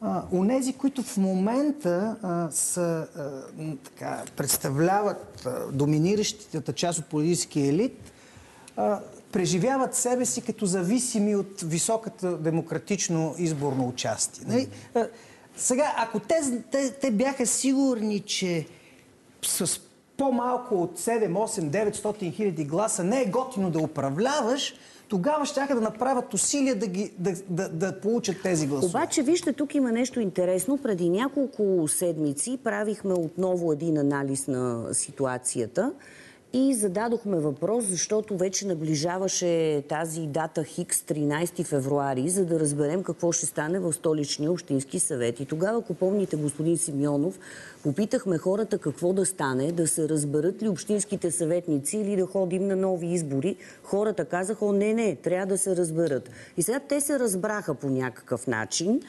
а, онези, които в момента а, са, а, така, представляват а, доминиращата част от политическия елит, преживяват себе си като зависими от високата демократично изборно участие. Нали? Сега, ако те, те, те бяха сигурни, че с по-малко от седем, осем, деветстотин хиляди гласа не е готино да управляваш, тогава щяха да направят усилия да, ги, да, да, да получат тези гласове. Обаче, вижте, тук има нещо интересно. Преди няколко седмици правихме отново един анализ на ситуацията и зададохме въпрос, защото вече наближаваше тази дата Хикс, тринайсети февруари, за да разберем какво ще стане в Столичния общински съвет. И тогава, ако помните, господин Симеонов, попитахме хората какво да стане, да се разберат ли общинските съветници или да ходим на нови избори. Хората казаха, о, не, не, трябва да се разберат. И сега те се разбраха по някакъв начин.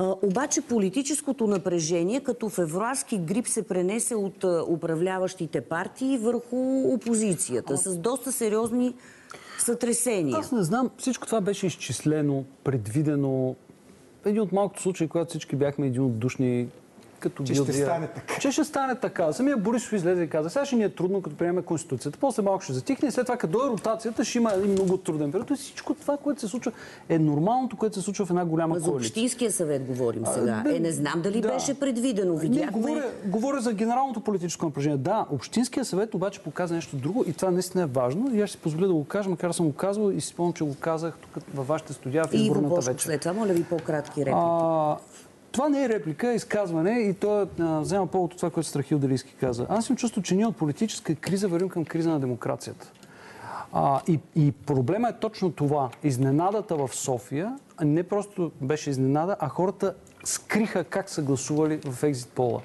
А, обаче политическото напрежение като февруарски грип се пренесе от а, управляващите партии върху опозицията, а... с доста сериозни сътресения. Аз не знам, всичко това беше изчислено, предвидено. Един от малкото случаи, когато всички бяхме единодушни, като че биодия, ще стане така. Че ще стане така. Самия Борисов излезе и каза, сега ще ни е трудно, като приемем Конституцията. После малко ще затихне и след това, като дойде ротацията, ще има един много труден период. И всичко това, което се случва, е нормалното, което се случва в една голяма коалиция. За общинския съвет говорим сега. А, е, не знам дали да. беше предвидено. Видяхме... Не, говоря, говоря за генералното политическо напрежение. Да, общинския съвет обаче показа нещо друго и това наистина е важно. И аз ще позволя да го кажа, макар съм го казвал и си спомням, че го казах тук във вашите студия в изборната вечер. И след това, моля ви, по-кратки реплики. Това не е реплика, изказване и той а, взема повод от това, което Страхил Делиски каза. Аз съм чувствам, че ние от политическа криза вървим към криза на демокрацията. А, и, и проблема е точно това. Изненадата в София не просто беше изненада, а хората скриха как са гласували в екзит пола.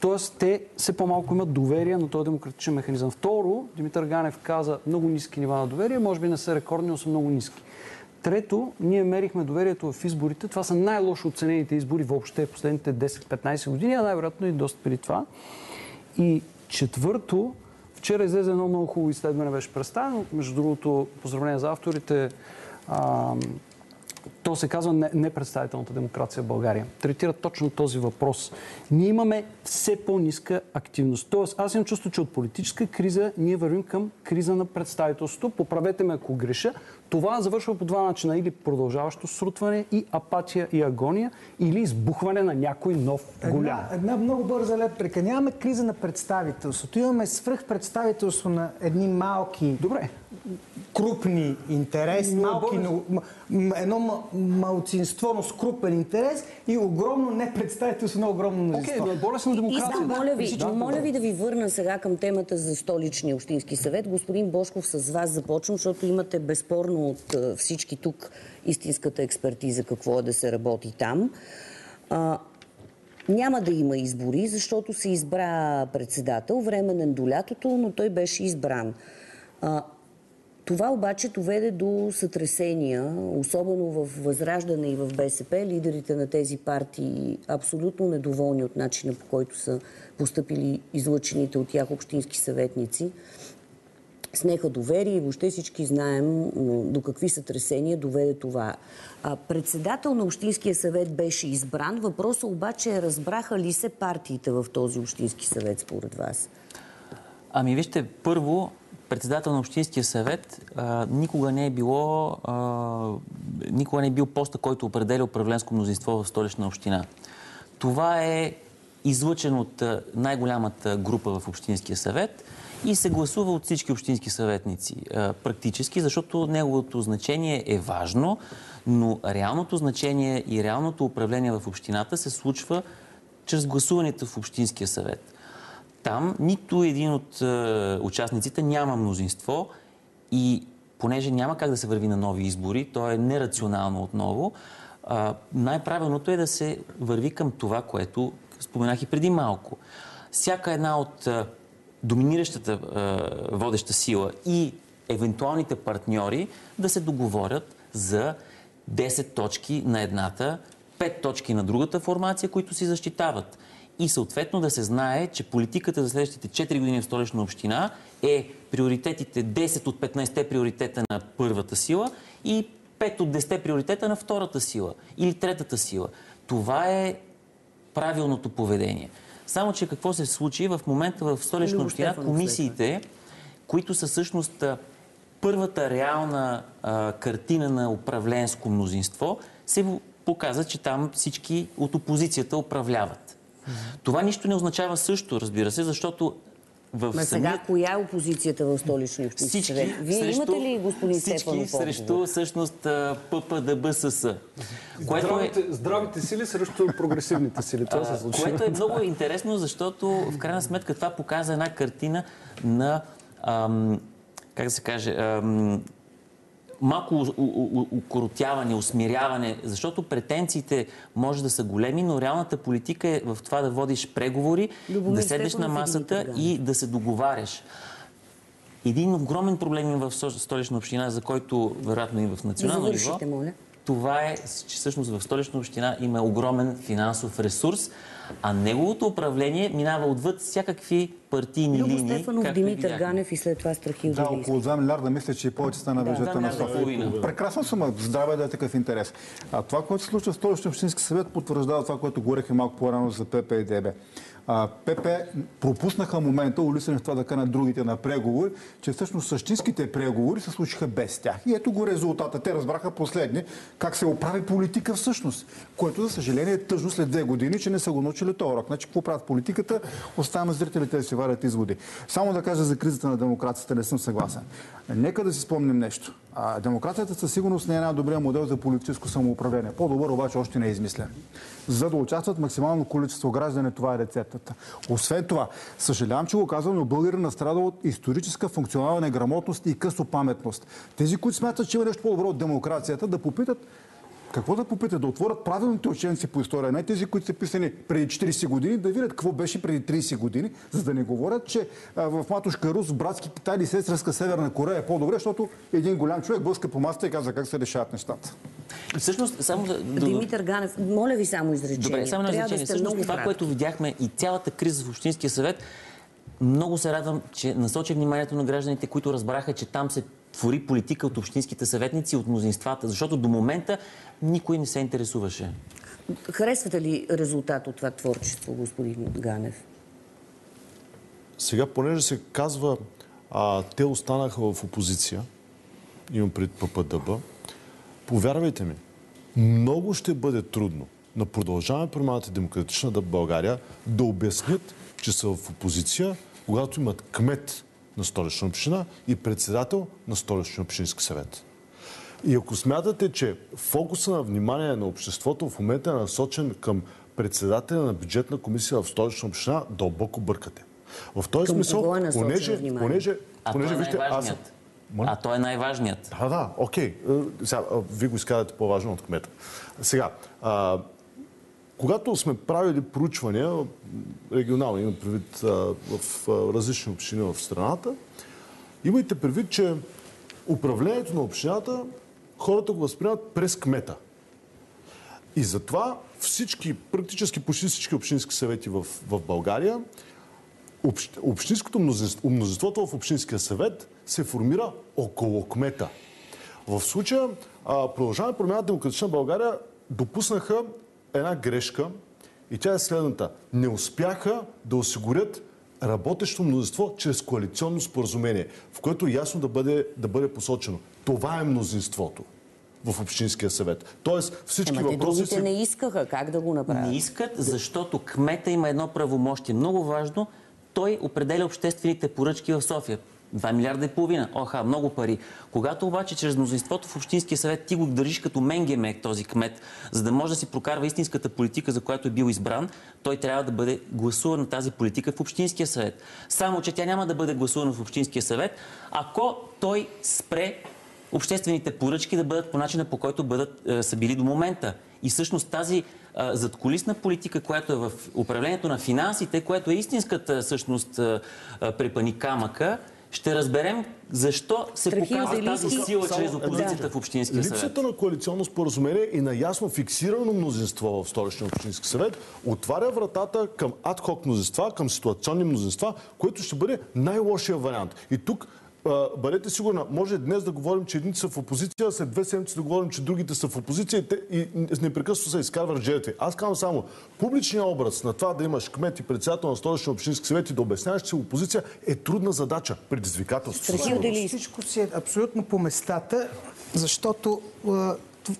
Тоест, те все по-малко имат доверие на този демократичен механизъм. Второ, Димитър Ганев каза, много ниски нива на доверие, може би не са рекордни, но са много ниски. Трето, ние мерихме доверието в изборите. Това са най-лошо оценените избори въобще последните десет-петнайсет години, а най-вероятно и доста преди това. И четвърто, вчера излезе едно много хубаво изследване, беше представено. Между другото, поздравление за авторите, а, То се казва непредставителната демокрация в България. Третира точно този въпрос. Ние имаме все по-ниска активност. Тоест, аз имам чувство, че от политическа криза ние вървим към криза на представителството. Поправете ме, ако греша. Това завършва по два начина. Или продължаващо срутване и апатия и агония, или избухване на някой нов голям. Една, една много бърза лепрека. Нямаме криза на представителството. Имаме свръхпредставителство на едни малки... Добре. Крупни интерес, малки, едно малцинство, но скрупен интерес и огромно непредставителство на огромно мнозинство. Окей, боля съм демокрация. Искам, моля ви, да, моля ви да ви върна сега към темата за Столичния общински съвет. Господин Божков, с вас започвам, защото имате безспорно от всички тук истинската експертиза какво е да се работи там. А, няма да има избори, защото се избра председател, временен до лятото, но той беше избран. А, това обаче доведе до сътресения, особено в Възраждане и в БСП. Лидерите на тези партии абсолютно недоволни от начина, по който са постъпили излъчените от тях общински съветници. Снеха доверие и въобще всички знаем до какви сътресения доведе това. Председател на Общинския съвет беше избран. Въпросът обаче е, разбраха ли се партиите в този Общински съвет според вас? Ами вижте, първо... Председател на Общинския съвет а, никога не е било, а, никога не е бил поста, който определя управленско мнозинство в Столична община. Това е излъчен от най-голямата група в Общинския съвет и се гласува от всички общински съветници. А, практически, защото неговото значение е важно, но реалното значение и реалното управление в общината се случва чрез гласуването в Общинския съвет. Там нито един от е, участниците няма мнозинство и понеже няма как да се върви на нови избори, то е нерационално отново, а, най-правилното е да се върви към това, което споменах и преди малко. Всяка една от е, доминиращата е, водеща сила и евентуалните партньори да се договорят за десет точки на едната, пет точки на другата формация, които си защитават. И съответно да се знае, че политиката за следващите четири години в Столична община е приоритетите десет от петнайсетте приоритета на първата сила и пет от десетте приоритета на втората сила или третата сила. Това е правилното поведение. Само че какво се случи в момента в Столична община, комисиите, които са всъщност първата реална а, картина на управленско мнозинство, се показа, че там всички от опозицията управляват. Това нищо не означава също, разбира се, защото в самия... Сега коя е опозицията в Столичния общински съвет? Вие срещу, имате ли, господин Стефанов? Всички срещу, всъщност, П П Д Б С С. Здравите, е... здравите сили срещу прогресивните сили. Това се случва. Което е много интересно, защото в крайна сметка това показа една картина на, ам, как да се каже, ам, малко укоротяване, усмиряване, защото претенциите може да са големи, но реалната политика е в това да водиш преговори, Любомир, да седнеш на масата и да се договаряш. Един огромен проблем има в Столична община, за който вероятно и в национално ниво, това е, че всъщност в Столична община има огромен финансов ресурс, а неговото управление минава отвъд всякакви партийни Любо линии. Любо Стефанов, Димитър Ганев и след това Страхил Делиски. Да, около два милиарда, мисля, че и повече стана бюджета на София. Прекрасна сума, здраве да е такъв интерес. А това, което се случва в Столичния общински съвет, потвърждава това, което говорихме малко по-рано за П П и Д Б. А, П П пропуснаха момента, улисани в това да канат другите на преговори, че всъщност същинските преговори се случиха без тях. И ето го резултата. Те разбраха последни как се оправи политика всъщност, което за съжаление е тъжно след две години, че не са го научили този урок. Значи какво правят политиката, оставаме зрителите да си варят изводи. Само да кажа за кризата на демокрацията, не съм съгласен. Нека да си спомним нещо. А, демокрацията със сигурност не е най-добрия модел за политическо самоуправление. По-добър обаче още не е измислен. За да участват максимално количество граждани, това е рецептата. Освен това, съжалявам, че го казвам, но българина страда от историческа функционална неграмотност и късопаметност. Тези, които смятат, че има нещо по-добро от демокрацията, да попитат какво да попитат, да отворят правилните ученици по история, не тези, които са писани преди четирийсет години, да видят какво беше преди трийсет години, за да не говорят, че а, в матушка Рус, братски Китай или сестренска Северна Корея е по-добре, защото един голям човек блъска по масата и каза как се решават нещата. Всъщност, само за... Димитър Ганев, моля ви само изречение. Добре, само на изречение. Да, всъщност това, което видяхме и цялата криза в Общинския съвет, много се радвам, че насочи вниманието на гражданите, които разбраха, че там се твори политика от общинските съветници, от мнозинствата, защото до момента никой не се интересуваше. Харесвате ли резултат от това творчество, господин Ганев? Сега, понеже се казва, а, те останаха в опозиция, имам пред П П Д Б, повярвайте ми, много ще бъде трудно на Продължаваме промяната демократична България да обяснят, че са в опозиция, когато имат кмет на Столична община и председател на Столичния общински съвет. И ако смятате, че фокуса на внимание на обществото в момента е насочен към председателя на бюджетна комисия в Столична община, дълбоко бъркате. В този към смисъл, е понеже... понеже, а, понеже той е вижте, аз... а той е най-важният. А, да, окей. Сега, ви го изказвате по-важно от кмета. Сега, а, когато сме правили проучвания, регионални, имам предвид, в различни общини в страната, имайте предвид, че управлението на общината хората го възприемат през кмета. И затова всички, практически почти всички общински съвети в, в България, общ, общинското мнозинство, мнозинството в общинския съвет се формира около кмета. В случая Продължаваме промяната демократична България допуснаха една грешка и тя е следната. Не успяха да осигурят работещо мнозинство чрез коалиционно споразумение, в което ясно да бъде, да бъде посочено. Това е мнозинството в Общинския съвет. Тоест всички Ема, въпроси... Си... не искаха как да го направят. Не искат, защото кмета има едно правомощие. Много важно, той определя обществените поръчки в София. два милиарда и половина. Оха, много пари. Когато обаче чрез мнозинството в Общинския съвет ти го държиш като менгемек този кмет, за да може да си прокарва истинската политика, за която е бил избран, той трябва да бъде гласуван на тази политика в Общинския съвет. Само, че тя няма да бъде гласувана в Общинския съвет, ако той спре обществените поръчки да бъдат по начина, по който бъдат, е, са били до момента. И всъщност тази задкулисна политика, която е в управлението на финансите, което е истинската всъщност е, е, препани камъка, ще разберем защо се Страхил показва Делиски. Тази сила чрез опозицията да. В Общинския съвет. Липсата на коалиционно споразумение и на ясно фиксирано мнозинство в Столичния общински съвет отваря вратата към ад-хок мнозинства, към ситуационни мнозинства, което ще бъде най-лошия вариант. И тук бъдете сигурна, може днес да говорим, че едните са в опозиция, след две седмици да говорим, че другите са в опозиция и непрекъснато се изкарват жертви. Аз казвам само, публичният образ на това да имаш кмет и председател на Столичния общински съвет и да обясняваш, че опозиция е трудна задача, предизвикателство. Всичко си е абсолютно по местата, защото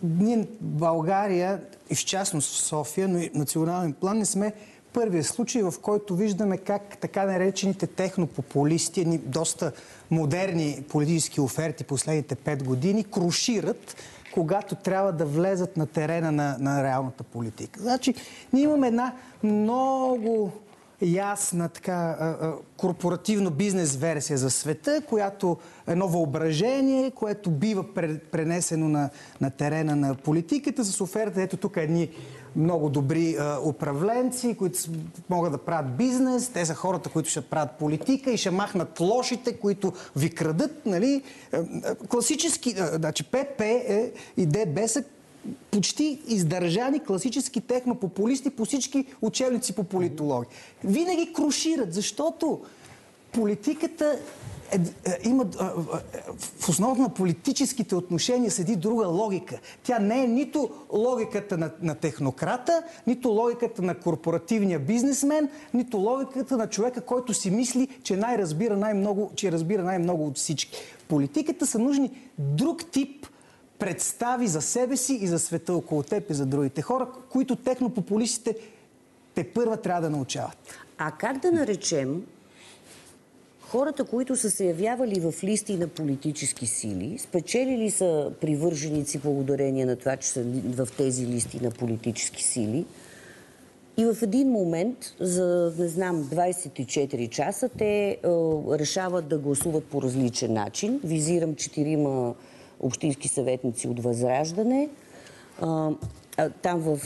ние България и в частност в София, но и национален план не сме първият случай, в който виждаме как така наречените технопопулисти, доста модерни политически оферти последните пет години, крушират, когато трябва да влезат на терена на, на реалната политика. Значи, ние имаме една много ясна така корпоративно-бизнес версия за света, която е едно въображение, което бива пренесено на, на терена на политиката с оферта. Ето тук едни много добри а, управленци, които могат да правят бизнес. Те са хората, които ще правят политика и ще махнат лошите, които ви крадат. Нали? Класически, а, значи П П е, и Д Б са почти издържани класически технопопулисти по всички учебници по политологи. Винаги крушират, защото политиката е, е, има е, е, в основата на политическите отношения седи друга логика. Тя не е нито логиката на, на технократа, нито логиката на корпоративния бизнесмен, нито логиката на човека, който си мисли, че най-разбира най-много, че разбира най-много от всички. Политиката са нужни друг тип представи за себе си и за света около теб и за другите хора, които технопопулистите те първа трябва да научават. А как да наречем хората, които са се явявали в листи на политически сили, спечелили са привърженици благодарение на това, че са в тези листи на политически сили, и в един момент, за не знам, двадесет и четири часа, те е, решават да гласуват по различен начин. Визирам четирима общински съветници от Възраждане. Там в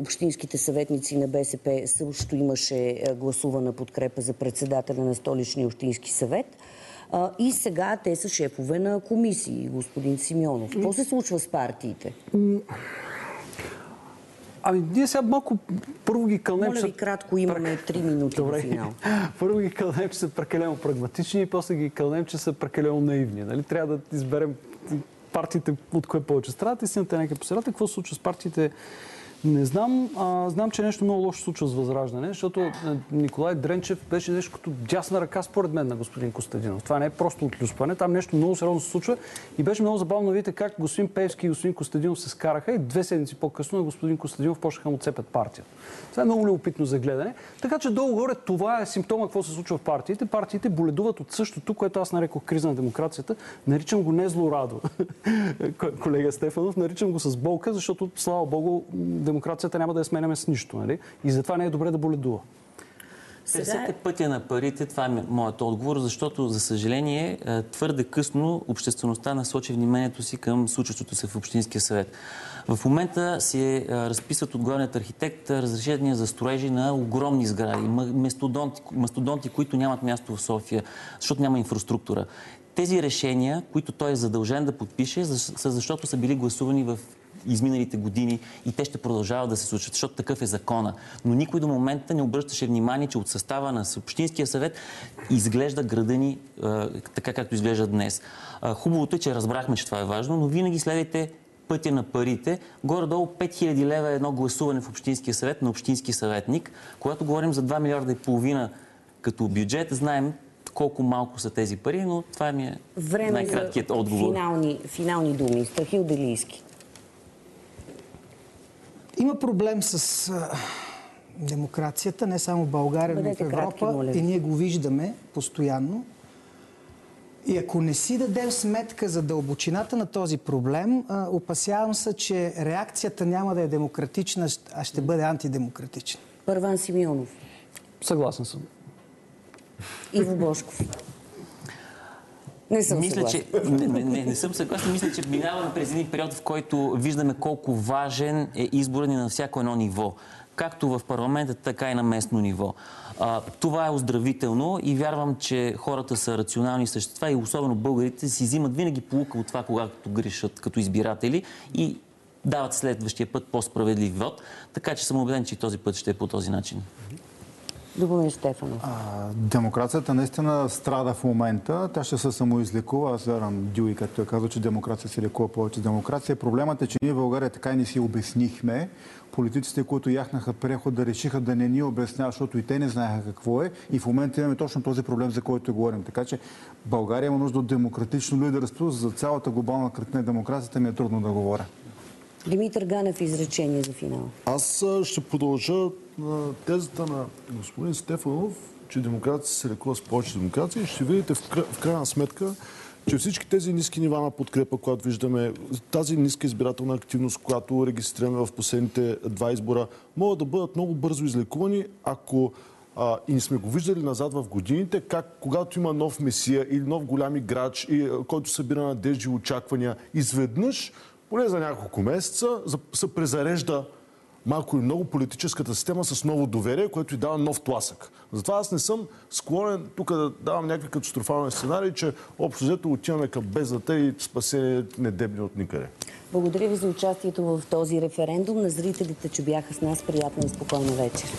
общинските съветници на Б С П също имаше гласувана подкрепа за председателя на Столичния общински съвет. И сега те са шефове на комисии, господин Симеонов. Какво се случва с партиите? Ами ние сега малко първо ги кълнем... Моля ви кратко, имаме три минути до финал. Първо ги кълнем, че са прекалено прагматични и после ги кълнем, че са прекалено наивни. Нали? Трябва да изберем партиите, от кое повече страдат. Истината е някакъв посредата. Какво се случва с партиите? Не знам. А, знам, че нещо много лошо се случва с Възраждане, защото Николай Дренчев беше нещо като дясна ръка, според мен, на господин Костадинов. Това не е просто отлюспане, там нещо много сериозно се случва и беше много забавно да видите как господин Певски и господин Костадинов се скараха и две седмици по-късно на господин Костадинов почнаха му цепят партия. Това е много любопитно за гледане. Така че долу-горе това е симптома какво се случва в партиите. Партиите боледуват от същото, което аз нарекох криза на демокрацията. Наричам го не злорадо, колега Стефанов, наричам го с болка, защото, слава Богу, демокрацията няма да я сменяме с нищо, нали? И затова не е добре да боледува. Сега... пътя на парите, това е моят отговор, защото, за съжаление, твърде късно обществеността насочи вниманието си към случващото се в Общинския съвет. В момента се разписват от главният архитект разрешения за строежи на огромни сгради, мастодонти, мастодонти, които нямат място в София, защото няма инфраструктура. Тези решения, които той е задължен да подпише, са защото са били гласувани в изминалите години и те ще продължават да се случат, защото такъв е закона. Но никой до момента не обръщаше внимание, че от състава на Общинския съвет изглежда града ни е, така, както изглежда днес. Е, хубавото е, че разбрахме, че това е важно, но винаги следите пътя на парите. Горе-долу пет хиляди лева е едно гласуване в Общинския съвет на общински съветник. Когато говорим за два милиарда и половина като бюджет, знаем колко малко са тези пари, но това ми е най-краткият отговор. Финални, финални думи. Страхил Делиски. Има проблем с а, демокрацията, не само в България, но и в Европа. Кратки, и ние го виждаме постоянно. И ако не си дадем сметка за дълбочината на този проблем, а, опасявам се, че реакцията няма да е демократична, а ще бъде антидемократична. Парван Симеонов. Съгласен съм. Иво Божков. Не съм мисля, съгласен. Че, не, не, не, не съм съгласен. Мисля, че минаваме през един период, в който виждаме колко важен е изборът ни на всяко едно ниво. Както в парламента, така и на местно ниво. А, това е оздравително и вярвам, че хората са рационални същества и особено българите си взимат винаги поука от това, когато грешат като избиратели и дават следващия път по-справедлив вод. Така че съм убеден, че този път ще е по този начин. Любомир Стефанов. А, демокрацията наистина страда в момента. Тя ще се самоизлекува. Аз вярвам Дюи, като е казал, че демокрация се лекува повече демокрация. Проблемът е, че ние в България така и не си обяснихме. Политиците, които яхнаха прехода, решиха да не ни обясняват, защото и те не знаеха какво е. И в момента имаме точно този проблем, за който говорим. Така че България има нужда от демократично лидерство. За цялата глобална картина на демокрацията ми е трудно да говоря. Димитър Ганев, изречение за финал. Аз ще продължа тезата на господин Стефанов, че демокрацията се лекува с повече демокрация. Ще видите в, кра... в крайна сметка, че всички тези ниски нива на подкрепа, която виждаме, тази ниска избирателна активност, която регистрираме в последните два избора, могат да бъдат много бързо излекувани, ако а, и сме го виждали назад в годините, как когато има нов месия или нов голям играч, и, който събира надежди и очаквания, изведнъж поне за няколко месеца се презарежда малко и много политическата система с ново доверие, което й дава нов тласък. Затова аз не съм склонен тук да давам някакви катастрофални сценарии, че общо взето отиваме към бездната и спасение не дебне от никъде. Благодаря ви за участието в този референдум. На зрителите, че бяха с нас, приятна и спокойна вечер.